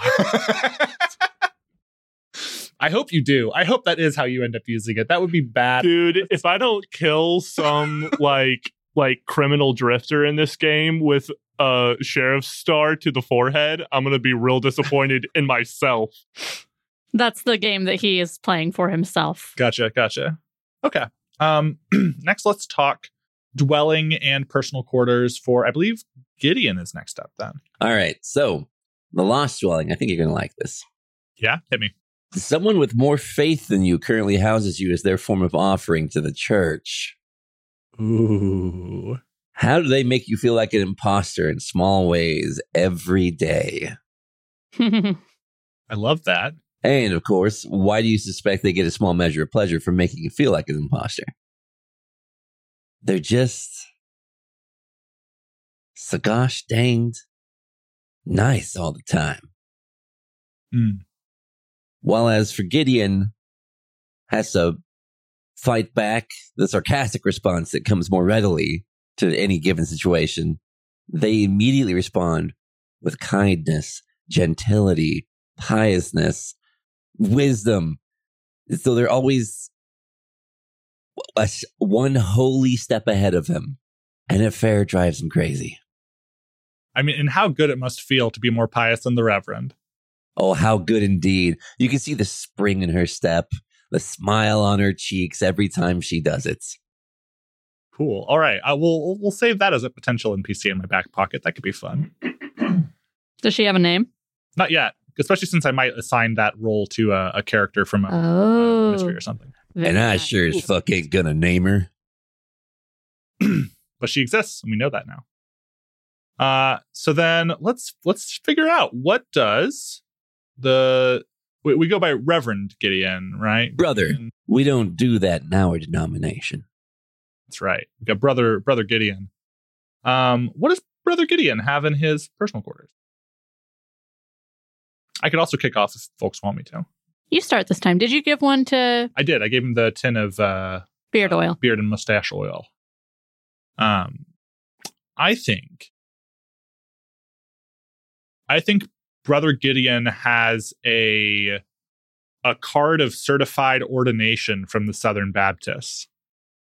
I hope you do. I hope that is how you end up using it. That would be bad. Dude, if I don't kill some like like criminal drifter in this game with a sheriff's star to the forehead, I'm going to be real disappointed in myself. That's the game that he is playing for himself. Gotcha. Gotcha. Okay. Um, next, let's talk dwelling and personal quarters for, I believe, Gideon is next up then. All right. So the Lost dwelling. I think you're going to like this. Yeah. Hit me. Someone with more faith than you currently houses you as their form of offering to the church. Ooh. How do they make you feel like an imposter in small ways every day? I love that. And of course, why do you suspect they get a small measure of pleasure from making you feel like an imposter? They're just so gosh danged nice all the time. Mm. While as for Gideon, has to fight back the sarcastic response that comes more readily to any given situation, they immediately respond with kindness, gentility, piousness, wisdom. So they're always a, one holy step ahead of him, and it fair drives him crazy. I mean, and how good it must feel to be more pious than the Reverend. Oh, how good indeed. You can see the spring in her step, the smile on her cheeks every time she does it. Cool. All right. I will, we'll save that as a potential N P C in my back pocket. That could be fun. Does she have a name? Not yet. Especially since I might assign that role to a, a character from a, oh, a mystery or something. And I sure as fuck ain't gonna name her. But she exists, and we know that now. Uh, so then let's let's figure out what does the... We, we go by Reverend Gideon, right? Brother. Gideon. We don't do that in our denomination. That's right. We got Brother, Brother Gideon. Um, what does Brother Gideon have in his personal quarters? I could also kick off if folks want me to. You start this time. Did you give one to... I did. I gave him the tin of... Uh, beard oil. Uh, beard and mustache oil. Um, I think... I think Brother Gideon has a a card of certified ordination from the Southern Baptists.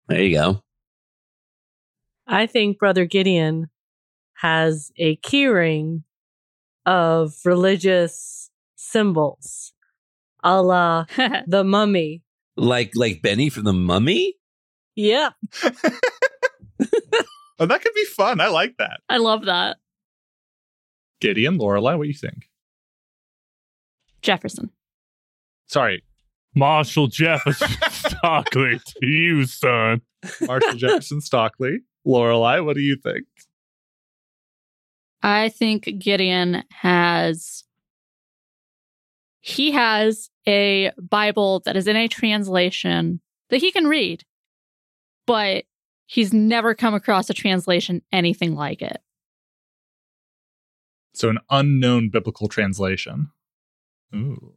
There you go. I think Brother Gideon has a keyring of religious symbols, a la The Mummy. Like like Benny from The Mummy? Yeah. And that could be fun. I like that. I love that. Gideon, Lorelai, what do you think? Jefferson. Sorry. Marshal Jefferson Stockley to you, son. Marshal Jefferson Stockley. Lorelai, what do you think? I think Gideon has... He has a Bible that is in a translation that he can read, but he's never come across a translation anything like it. So an unknown biblical translation. Ooh.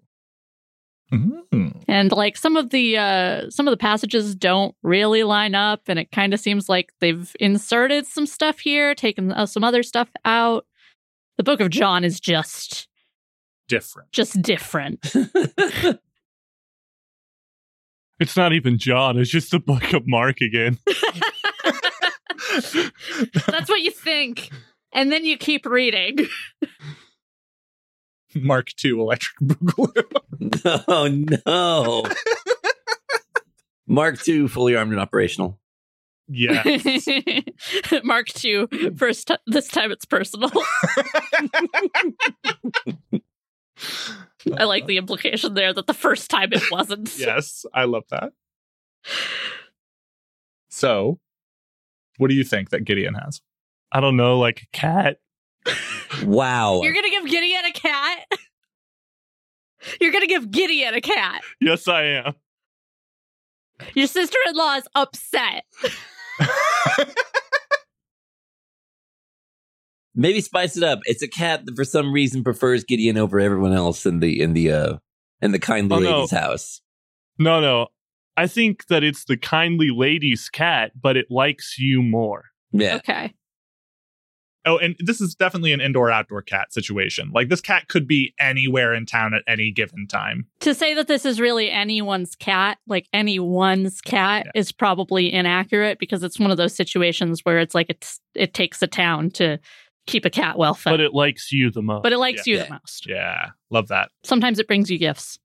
Mm. And like some of the uh, some of the passages don't really line up, and it kind of seems like they've inserted some stuff here, taken uh, some other stuff out. The Book of John is just different. Just different. It's not even John. It's just the Book of Mark again. That's what you think. And then you keep reading. Mark two, Electric Boogaloo. Oh, no. Mark two, fully armed and operational. Yes. Mark two, first t- this time it's personal. I like the implication there that the first time it wasn't. Yes, I love that. So, what do you think that Gideon has? I don't know, like a cat. Wow. You're going to give Gideon a cat? You're going to give Gideon a cat? Yes, I am. Your sister-in-law is upset. Maybe spice it up. It's a cat that for some reason prefers Gideon over everyone else in the in the uh, in the kindly oh, lady's no. house. No, no. I think that it's the kindly lady's cat, but it likes you more. Yeah. Okay. Oh, and this is definitely an indoor-outdoor cat situation. Like, this cat could be anywhere in town at any given time. To say that this is really anyone's cat, like anyone's cat, yeah. is probably inaccurate because it's one of those situations where it's like it's it takes a town to keep a cat well fed. But it likes you the most. But it likes yeah. you yeah. the most. Yeah, love that. Sometimes it brings you gifts.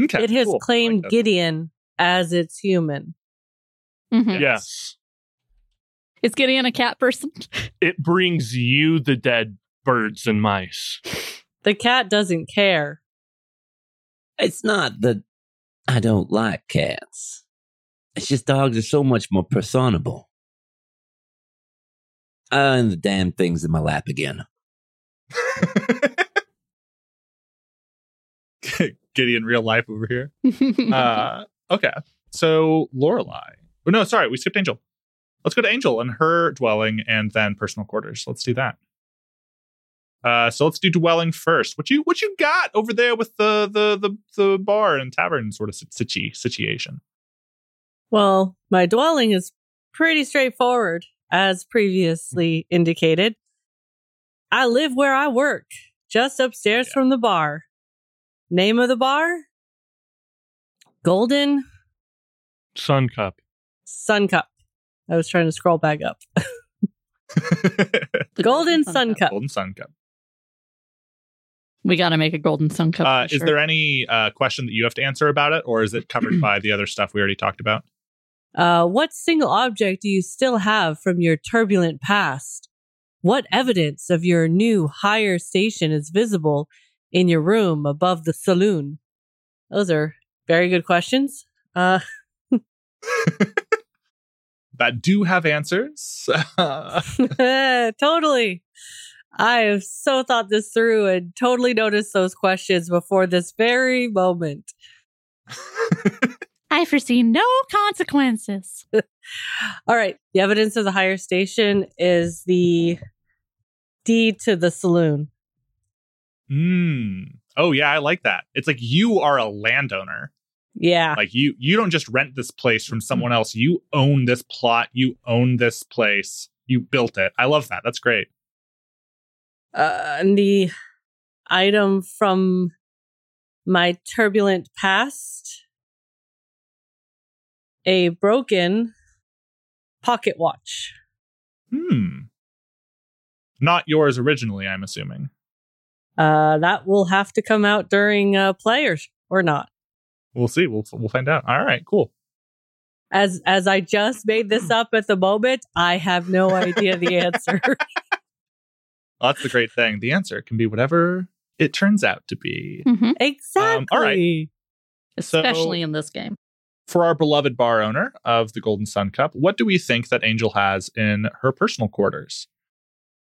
Okay, it has cool. claimed like Gideon as its human. Mm-hmm. Yes. yes. Is Gideon a cat person? It brings you the dead birds and mice. The cat doesn't care. It's not that I don't like cats. It's just dogs are so much more personable. Uh, and the damn thing's in my lap again. Gideon real life over here. uh, okay. So, Lorelai. Oh, no, sorry. We skipped Angel. Let's go to Angel and her dwelling and then personal quarters. Let's do that. Uh, so let's do dwelling first. What you what you got over there with the the the, the bar and tavern sort of situ- situation? Well, my dwelling is pretty straightforward, as previously indicated. I live where I work, just upstairs yeah. from the bar. Name of the bar? Golden Sun Cup. Sun Cup. I was trying to scroll back up. The Golden Sun Cup. Golden Sun Cup. We got to make a Golden Sun Cup. Uh, is sure. there any uh, question that you have to answer about it, or is it covered by the other stuff we already talked about? Uh, what single object do you still have from your turbulent past? What evidence of your new higher station is visible in your room above the saloon? Those are very good questions. Uh that do have answers. Totally. I have so thought this through and totally noticed those questions before this very moment. I foresee no consequences. All right. The evidence of the higher station is the deed to the saloon. Mm. Oh, yeah. I like that. It's like you are a landowner. Yeah. Like you you don't just rent this place from someone else. You own this plot. You own this place. You built it. I love that. That's great. Uh, and the item from my turbulent past, a broken pocket watch. Hmm. Not yours originally, I'm assuming. Uh, that will have to come out during uh, players or not. We'll see. We'll we'll find out. All right, cool. As as I just made this up at the moment, I have no idea the answer. Well, that's the great thing. The answer can be whatever it turns out to be. Mm-hmm. Exactly. Um, all right. Especially so, in this game. For our beloved bar owner of the Golden Sun Cup, what do we think that Angel has in her personal quarters?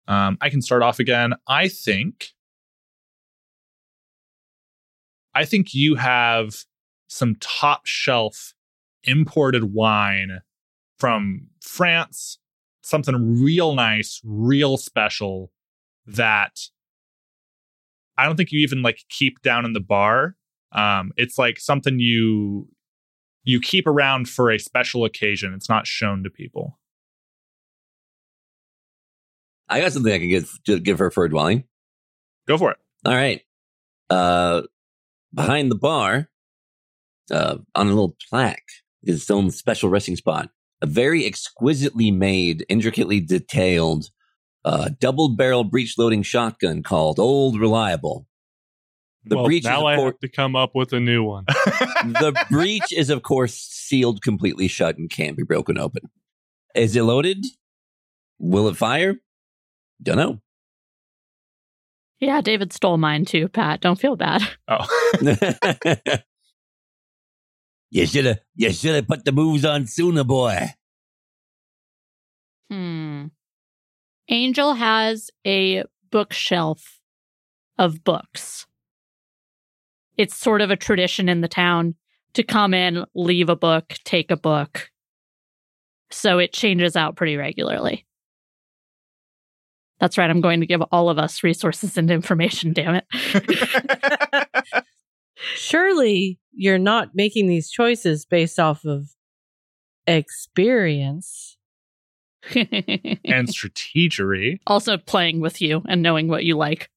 Um, I can start off again. I think... I think you have some top shelf imported wine from France, something real nice, real special that I don't think you even like keep down in the bar. Um, it's like something you you keep around for a special occasion. It's not shown to people. I got something I can give, just give her for a dwelling. Go for it. All right. Uh, behind the bar, uh, on a little plaque, is its own special resting spot. A very exquisitely made, intricately detailed, uh, double-barrel breech-loading shotgun called Old Reliable. The well, breech now is, I cor- have to come up with a new one. The breech is, of course, sealed completely shut and can't be broken open. Is it loaded? Will it fire? Don't know. Yeah, David stole mine too, Pat. Don't feel bad. Oh. You should have you should have put the moves on sooner, boy. Hmm. Angel has a bookshelf of books. It's sort of a tradition in the town to come in, leave a book, take a book. So it changes out pretty regularly. That's right. I'm going to give all of us resources and information, damn it. Surely you're not making these choices based off of experience. And strategery. Also playing with you and knowing what you like.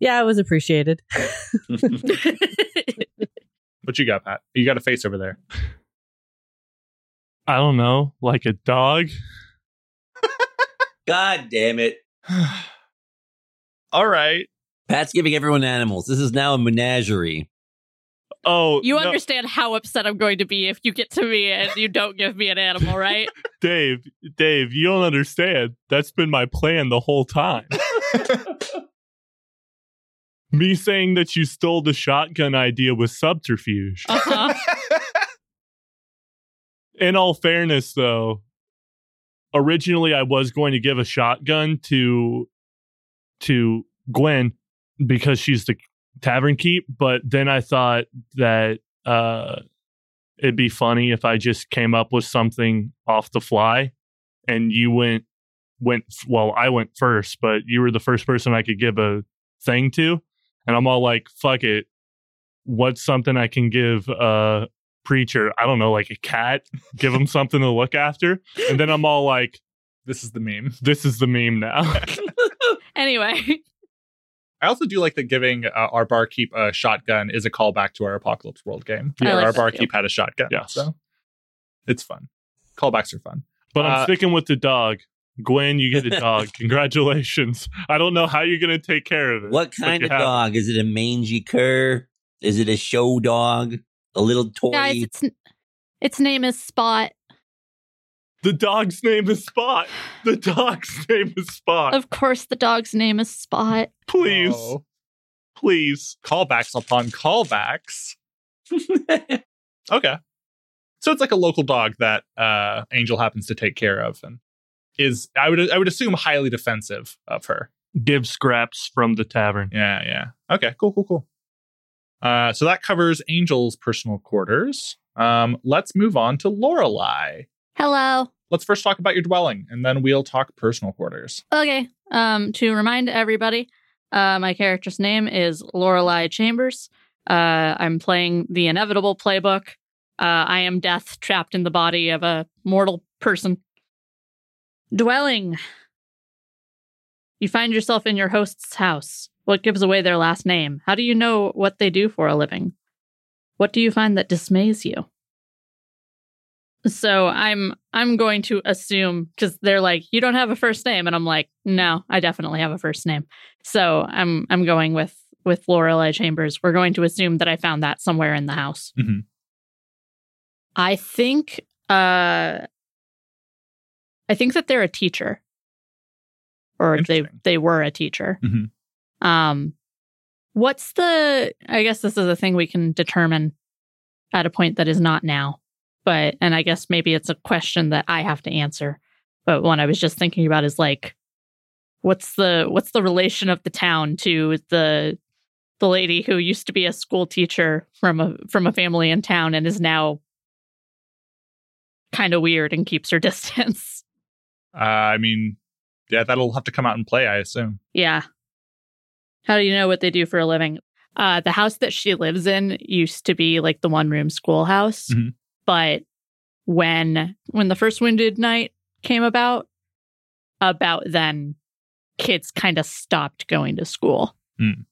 Yeah, it was appreciated. What you got, Pat? You got a face over there. I don't know. Like a dog? God damn it. All right. Pat's giving everyone animals. This is now a menagerie. Oh, you no. understand how upset I'm going to be if you get to me and you don't give me an animal, right? Dave, Dave, you don't understand. That's been my plan the whole time. Me saying that you stole the shotgun idea was subterfuge. Uh-huh. In all fairness, though, originally I was going to give a shotgun to to Gwen because she's the tavern keep, but then I thought that uh, it'd be funny if I just came up with something off the fly, and you went went well. I went first, but you were the first person I could give a thing to, and I'm all like, "Fuck it, what's something I can give a preacher? I don't know, like a cat. Give him something to look after." And then I'm all like, "This is the meme. This is the meme now." Anyway. I also do like that giving uh, our barkeep a shotgun is a callback to our Apocalypse World game. Yeah, like our barkeep too. Had a shotgun. Yeah. So it's fun. Callbacks are fun. But uh, I'm sticking with the dog. Gwen, you get a dog. Congratulations. I don't know how you're going to take care of it. What kind of have... dog? Is it a mangy cur? Is it a show dog? A little toy? Guys, it's, its name is Spot. The dog's name is Spot. The dog's name is Spot. Of course, the dog's name is Spot. Please. Oh. Please. Callbacks upon callbacks. Okay. So it's like a local dog that uh, Angel happens to take care of and is, I would I would assume, highly defensive of her. Give scraps from the tavern. Yeah, yeah. Okay, cool, cool, cool. Uh, so that covers Angel's personal quarters. Um, let's move on to Lorelai. Hello. Let's first talk about your dwelling, and then we'll talk personal quarters. Okay. Um, to remind everybody, uh, my character's name is Lorelai Chambers. Uh, I'm playing the Inevitable playbook. Uh, I am death trapped in the body of a mortal person. Dwelling. You find yourself in your host's house. What gives away their last name? How do you know what they do for a living? What do you find that dismays you? So I'm I'm going to assume, because they're like, you don't have a first name. And I'm like, no, I definitely have a first name. So I'm I'm going with, with Lorelai Chambers. We're going to assume that I found that somewhere in the house. Mm-hmm. I think Uh, I think that they're a teacher, or they they were a teacher. Mm-hmm. Um, what's the? I guess this is a thing we can determine at a point that is not now, but and I guess maybe it's a question that I have to answer. But one I was just thinking about is like, what's the what's the relation of the town to the the lady who used to be a school teacher from a from a family in town and is now kind of weird and keeps her distance. Uh, I mean, yeah, that'll have to come out and play, I assume. Yeah. How do you know what they do for a living? Uh, the house that she lives in used to be like the one-room schoolhouse, mm-hmm. but when when the first Wounded Knight came about, about then kids kind of stopped going to school. Mm.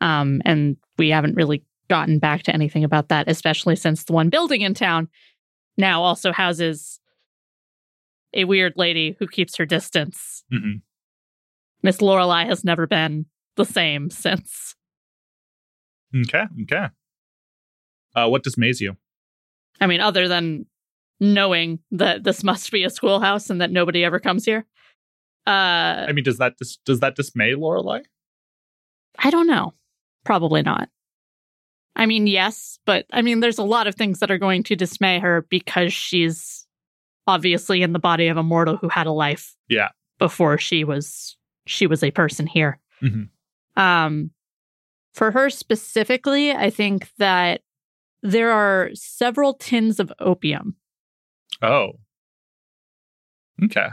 Um, and we haven't really gotten back to anything about that, especially since the one building in town now also houses a weird lady who keeps her distance. Mm-hmm. Miss Lorelai has never been the same since. Okay, okay. Uh, what dismays you? I mean, other than knowing that this must be a schoolhouse and that nobody ever comes here. Uh, I mean, does that dis- does that dismay Lorelai? I don't know. Probably not. I mean, yes, but I mean, there's a lot of things that are going to dismay her because she's obviously in the body of a mortal who had a life. Yeah. Before she was she was a person here. Mm-hmm. Um, for her specifically, I think that there are several tins of opium. Oh. Okay.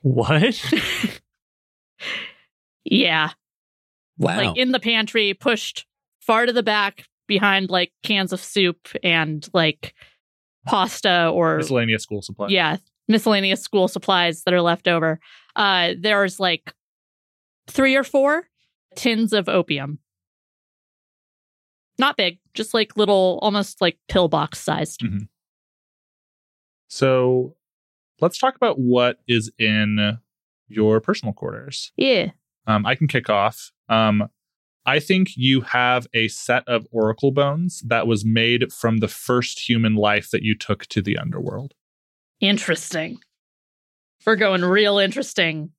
What? Yeah. Wow. Like in the pantry, pushed far to the back behind like cans of soup and like pasta or miscellaneous school supplies. Yeah. Miscellaneous school supplies that are left over. Uh, there's like three or four tins of opium. Not big, just like little, almost like pillbox sized. Mm-hmm. So let's talk about what is in your personal quarters. Yeah. Um, I can kick off. Um, I think you have a set of oracle bones that was made from the first human life that you took to the underworld. Interesting. We're going real interesting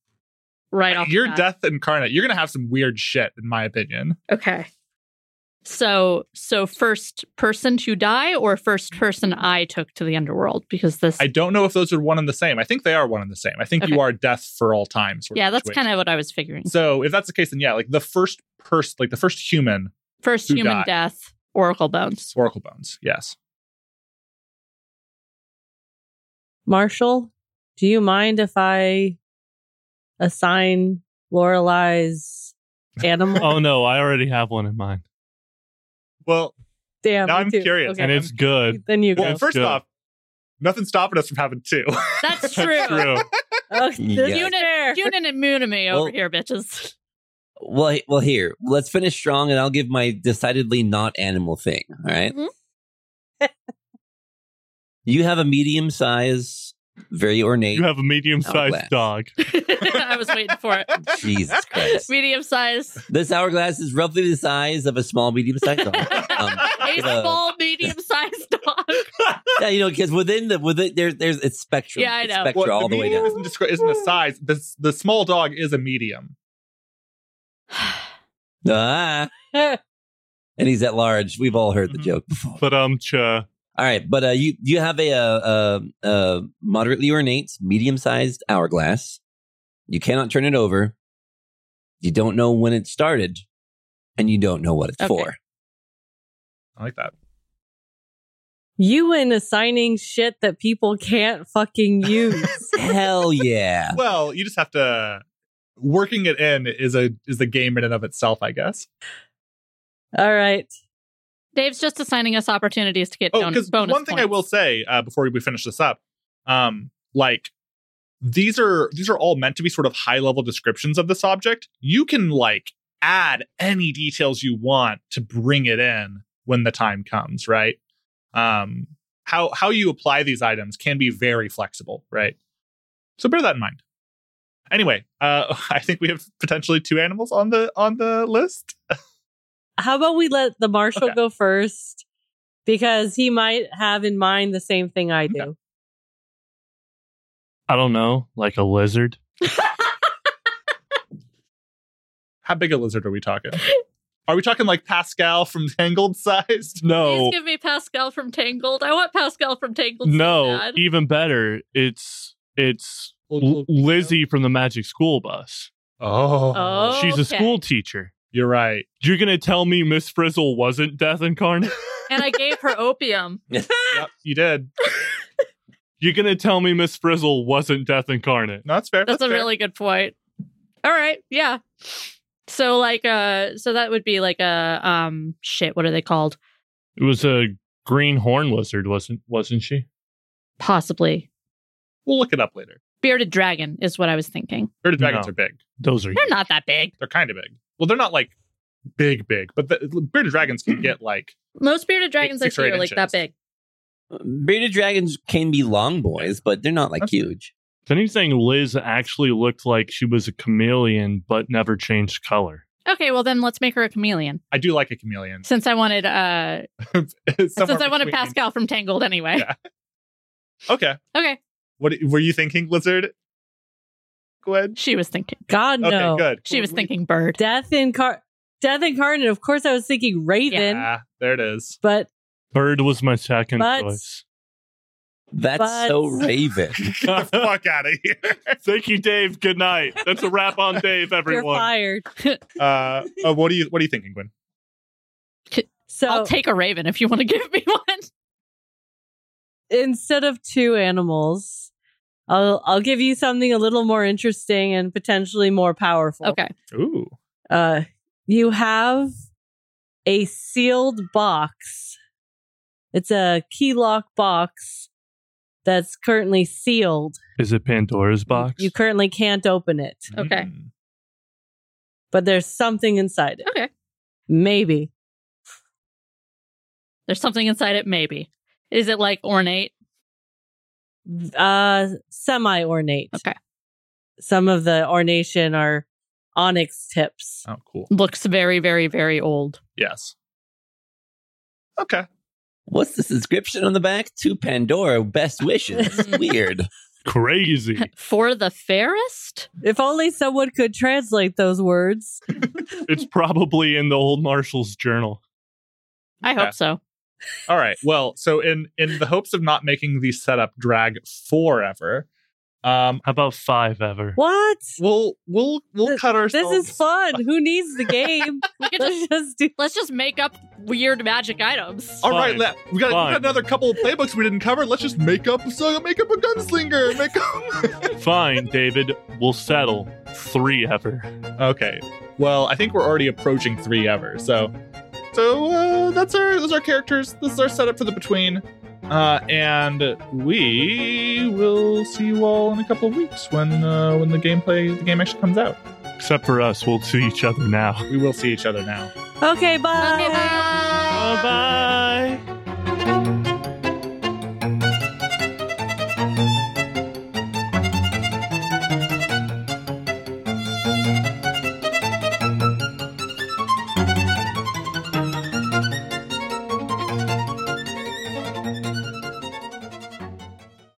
right off the bat. You're death incarnate. You're going to have some weird shit, in my opinion. Okay. So so first person to die or first person I took to the underworld? Because this... I don't know if those are one and the same. I think they are one and the same. I think okay. You are death for all time. Sort yeah, of that's kind of what I was figuring. So if that's the case, then yeah, like the first person, like the first human. First human died. Death, oracle bones. Oracle bones, yes. Marshal, do you mind if I assign Lorelai's animal? Oh no, I already have one in mind. Well, damn, now I'm too. Curious. Okay. And it's good. Then you go. Well, first good. Off, nothing's stopping us from having two. That's true. That's true. Oh, yes. Unit, unit immunity over well, here, bitches. Well, well, here. Let's finish strong and I'll give my decidedly not animal thing. All right. Mm-hmm. You have a medium size, very ornate. You have a medium sized dog. I was waiting for it. Jesus Christ. Medium size. This hourglass is roughly the size of a small, medium sized dog. Um, a small, medium sized dog. Yeah, you know, because within the, within, there's, there's, it's spectrum. Yeah, I know. It's spectrum well, all the, the way down. Isn't, isn't a size. The, the small dog is a medium. Ah. And he's at large. We've all heard the joke before. But um, cha. All right, but uh, you you have a, a, a, a moderately ornate, medium-sized hourglass. You cannot turn it over. You don't know when it started, and you don't know what it's okay. for. I like that. You in assigning shit that people can't fucking use. Hell yeah. Well, you just have to... Working it in is a is the game in and of itself, I guess. All right. Dave's just assigning us opportunities to get oh, don- bonus points. One thing points. I will say uh, before we finish this up, um, like these are these are all meant to be sort of high level descriptions of this object. You can like add any details you want to bring it in when the time comes, right? Um, how how you apply these items can be very flexible, right? So bear that in mind. Anyway, uh, I think we have potentially two animals on the on the list. How about we let the marshal okay. go first because he might have in mind the same thing I do. I don't know, like a lizard. How big a lizard are we talking? Are we talking like Pascal from Tangled sized? No. Please give me Pascal from Tangled. I want Pascal from Tangled. No, so even better. It's it's L- Lizzie from the Magic School Bus. Oh, oh she's a okay. school teacher. You're right. You're gonna tell me Miss Frizzle wasn't death incarnate? And I gave her opium. Yep, you did. You're gonna tell me Miss Frizzle wasn't death incarnate? No, that's fair. That's, that's a fair. Really good point. All right, yeah. So like uh so that would be like a um shit, what are they called? It was a green horn lizard, wasn't wasn't she? Possibly. We'll look it up later. Bearded dragon is what I was thinking. Bearded dragons no, are big. Those are They're huge. Not that big. They're kind of big. Well, they're not like big big, but the bearded dragons can get like most bearded dragons eight, actually are inches. Like that big. Bearded dragons can be long boys, but they're not like That's huge. If anything, Liz actually looked like she was a chameleon, but never changed color. Okay, well then let's make her a chameleon. I do like a chameleon. Since I wanted uh, since between. I wanted Pascal from Tangled anyway. Yeah. Okay. Okay. What were you thinking, lizard? Gwen? She was thinking. God, no. Okay, good. She was we, thinking bird. Death, incar- Death incarnate. Of course I was thinking raven. Yeah, there it is. But bird was my second but, choice. That's but... so Raven. Get the fuck out of here. Thank you, Dave. Good night. That's a wrap on Dave, everyone. You're fired. uh, oh, what are you What are you thinking, Gwen? So, I'll take a raven if you want to give me one. Instead of two animals, I'll I'll give you something a little more interesting and potentially more powerful. Okay. Ooh. Uh, you have a sealed box. It's a key lock box. That's currently sealed. Is it Pandora's box? You currently can't open it. Okay. Mm. But there's something inside it. Okay. Maybe. There's something inside it, maybe. Is it like ornate? Uh, semi-ornate. Okay. Some of the ornation are onyx tips. Oh, cool. Looks very, very, very old. Yes. Okay. What's this inscription on the back? To Pandora, best wishes. Weird. Crazy. For the fairest? If only someone could translate those words. It's probably in the old Marshal's journal. I yeah. hope so. All right. Well, so in, in the hopes of not making the setup drag forever. Um, How about five ever? What? We'll we'll we'll this, cut ourselves. This is fun. Who needs the game? We can just, just do. Let's just make up weird magic items. All fine. Right, we got, we got another couple of playbooks we didn't cover. Let's just make up so make up a gunslinger. Make up. Fine, David. We'll settle three ever. Okay. Well, I think we're already approaching three ever. So, so uh, that's our those are our characters. This is our setup for the between. Uh, and we will see you all in a couple of weeks when uh, when the gameplay the game actually comes out. Except for us, we'll see each other now. We will see each other now. Okay, bye. Okay, bye. Bye. Bye.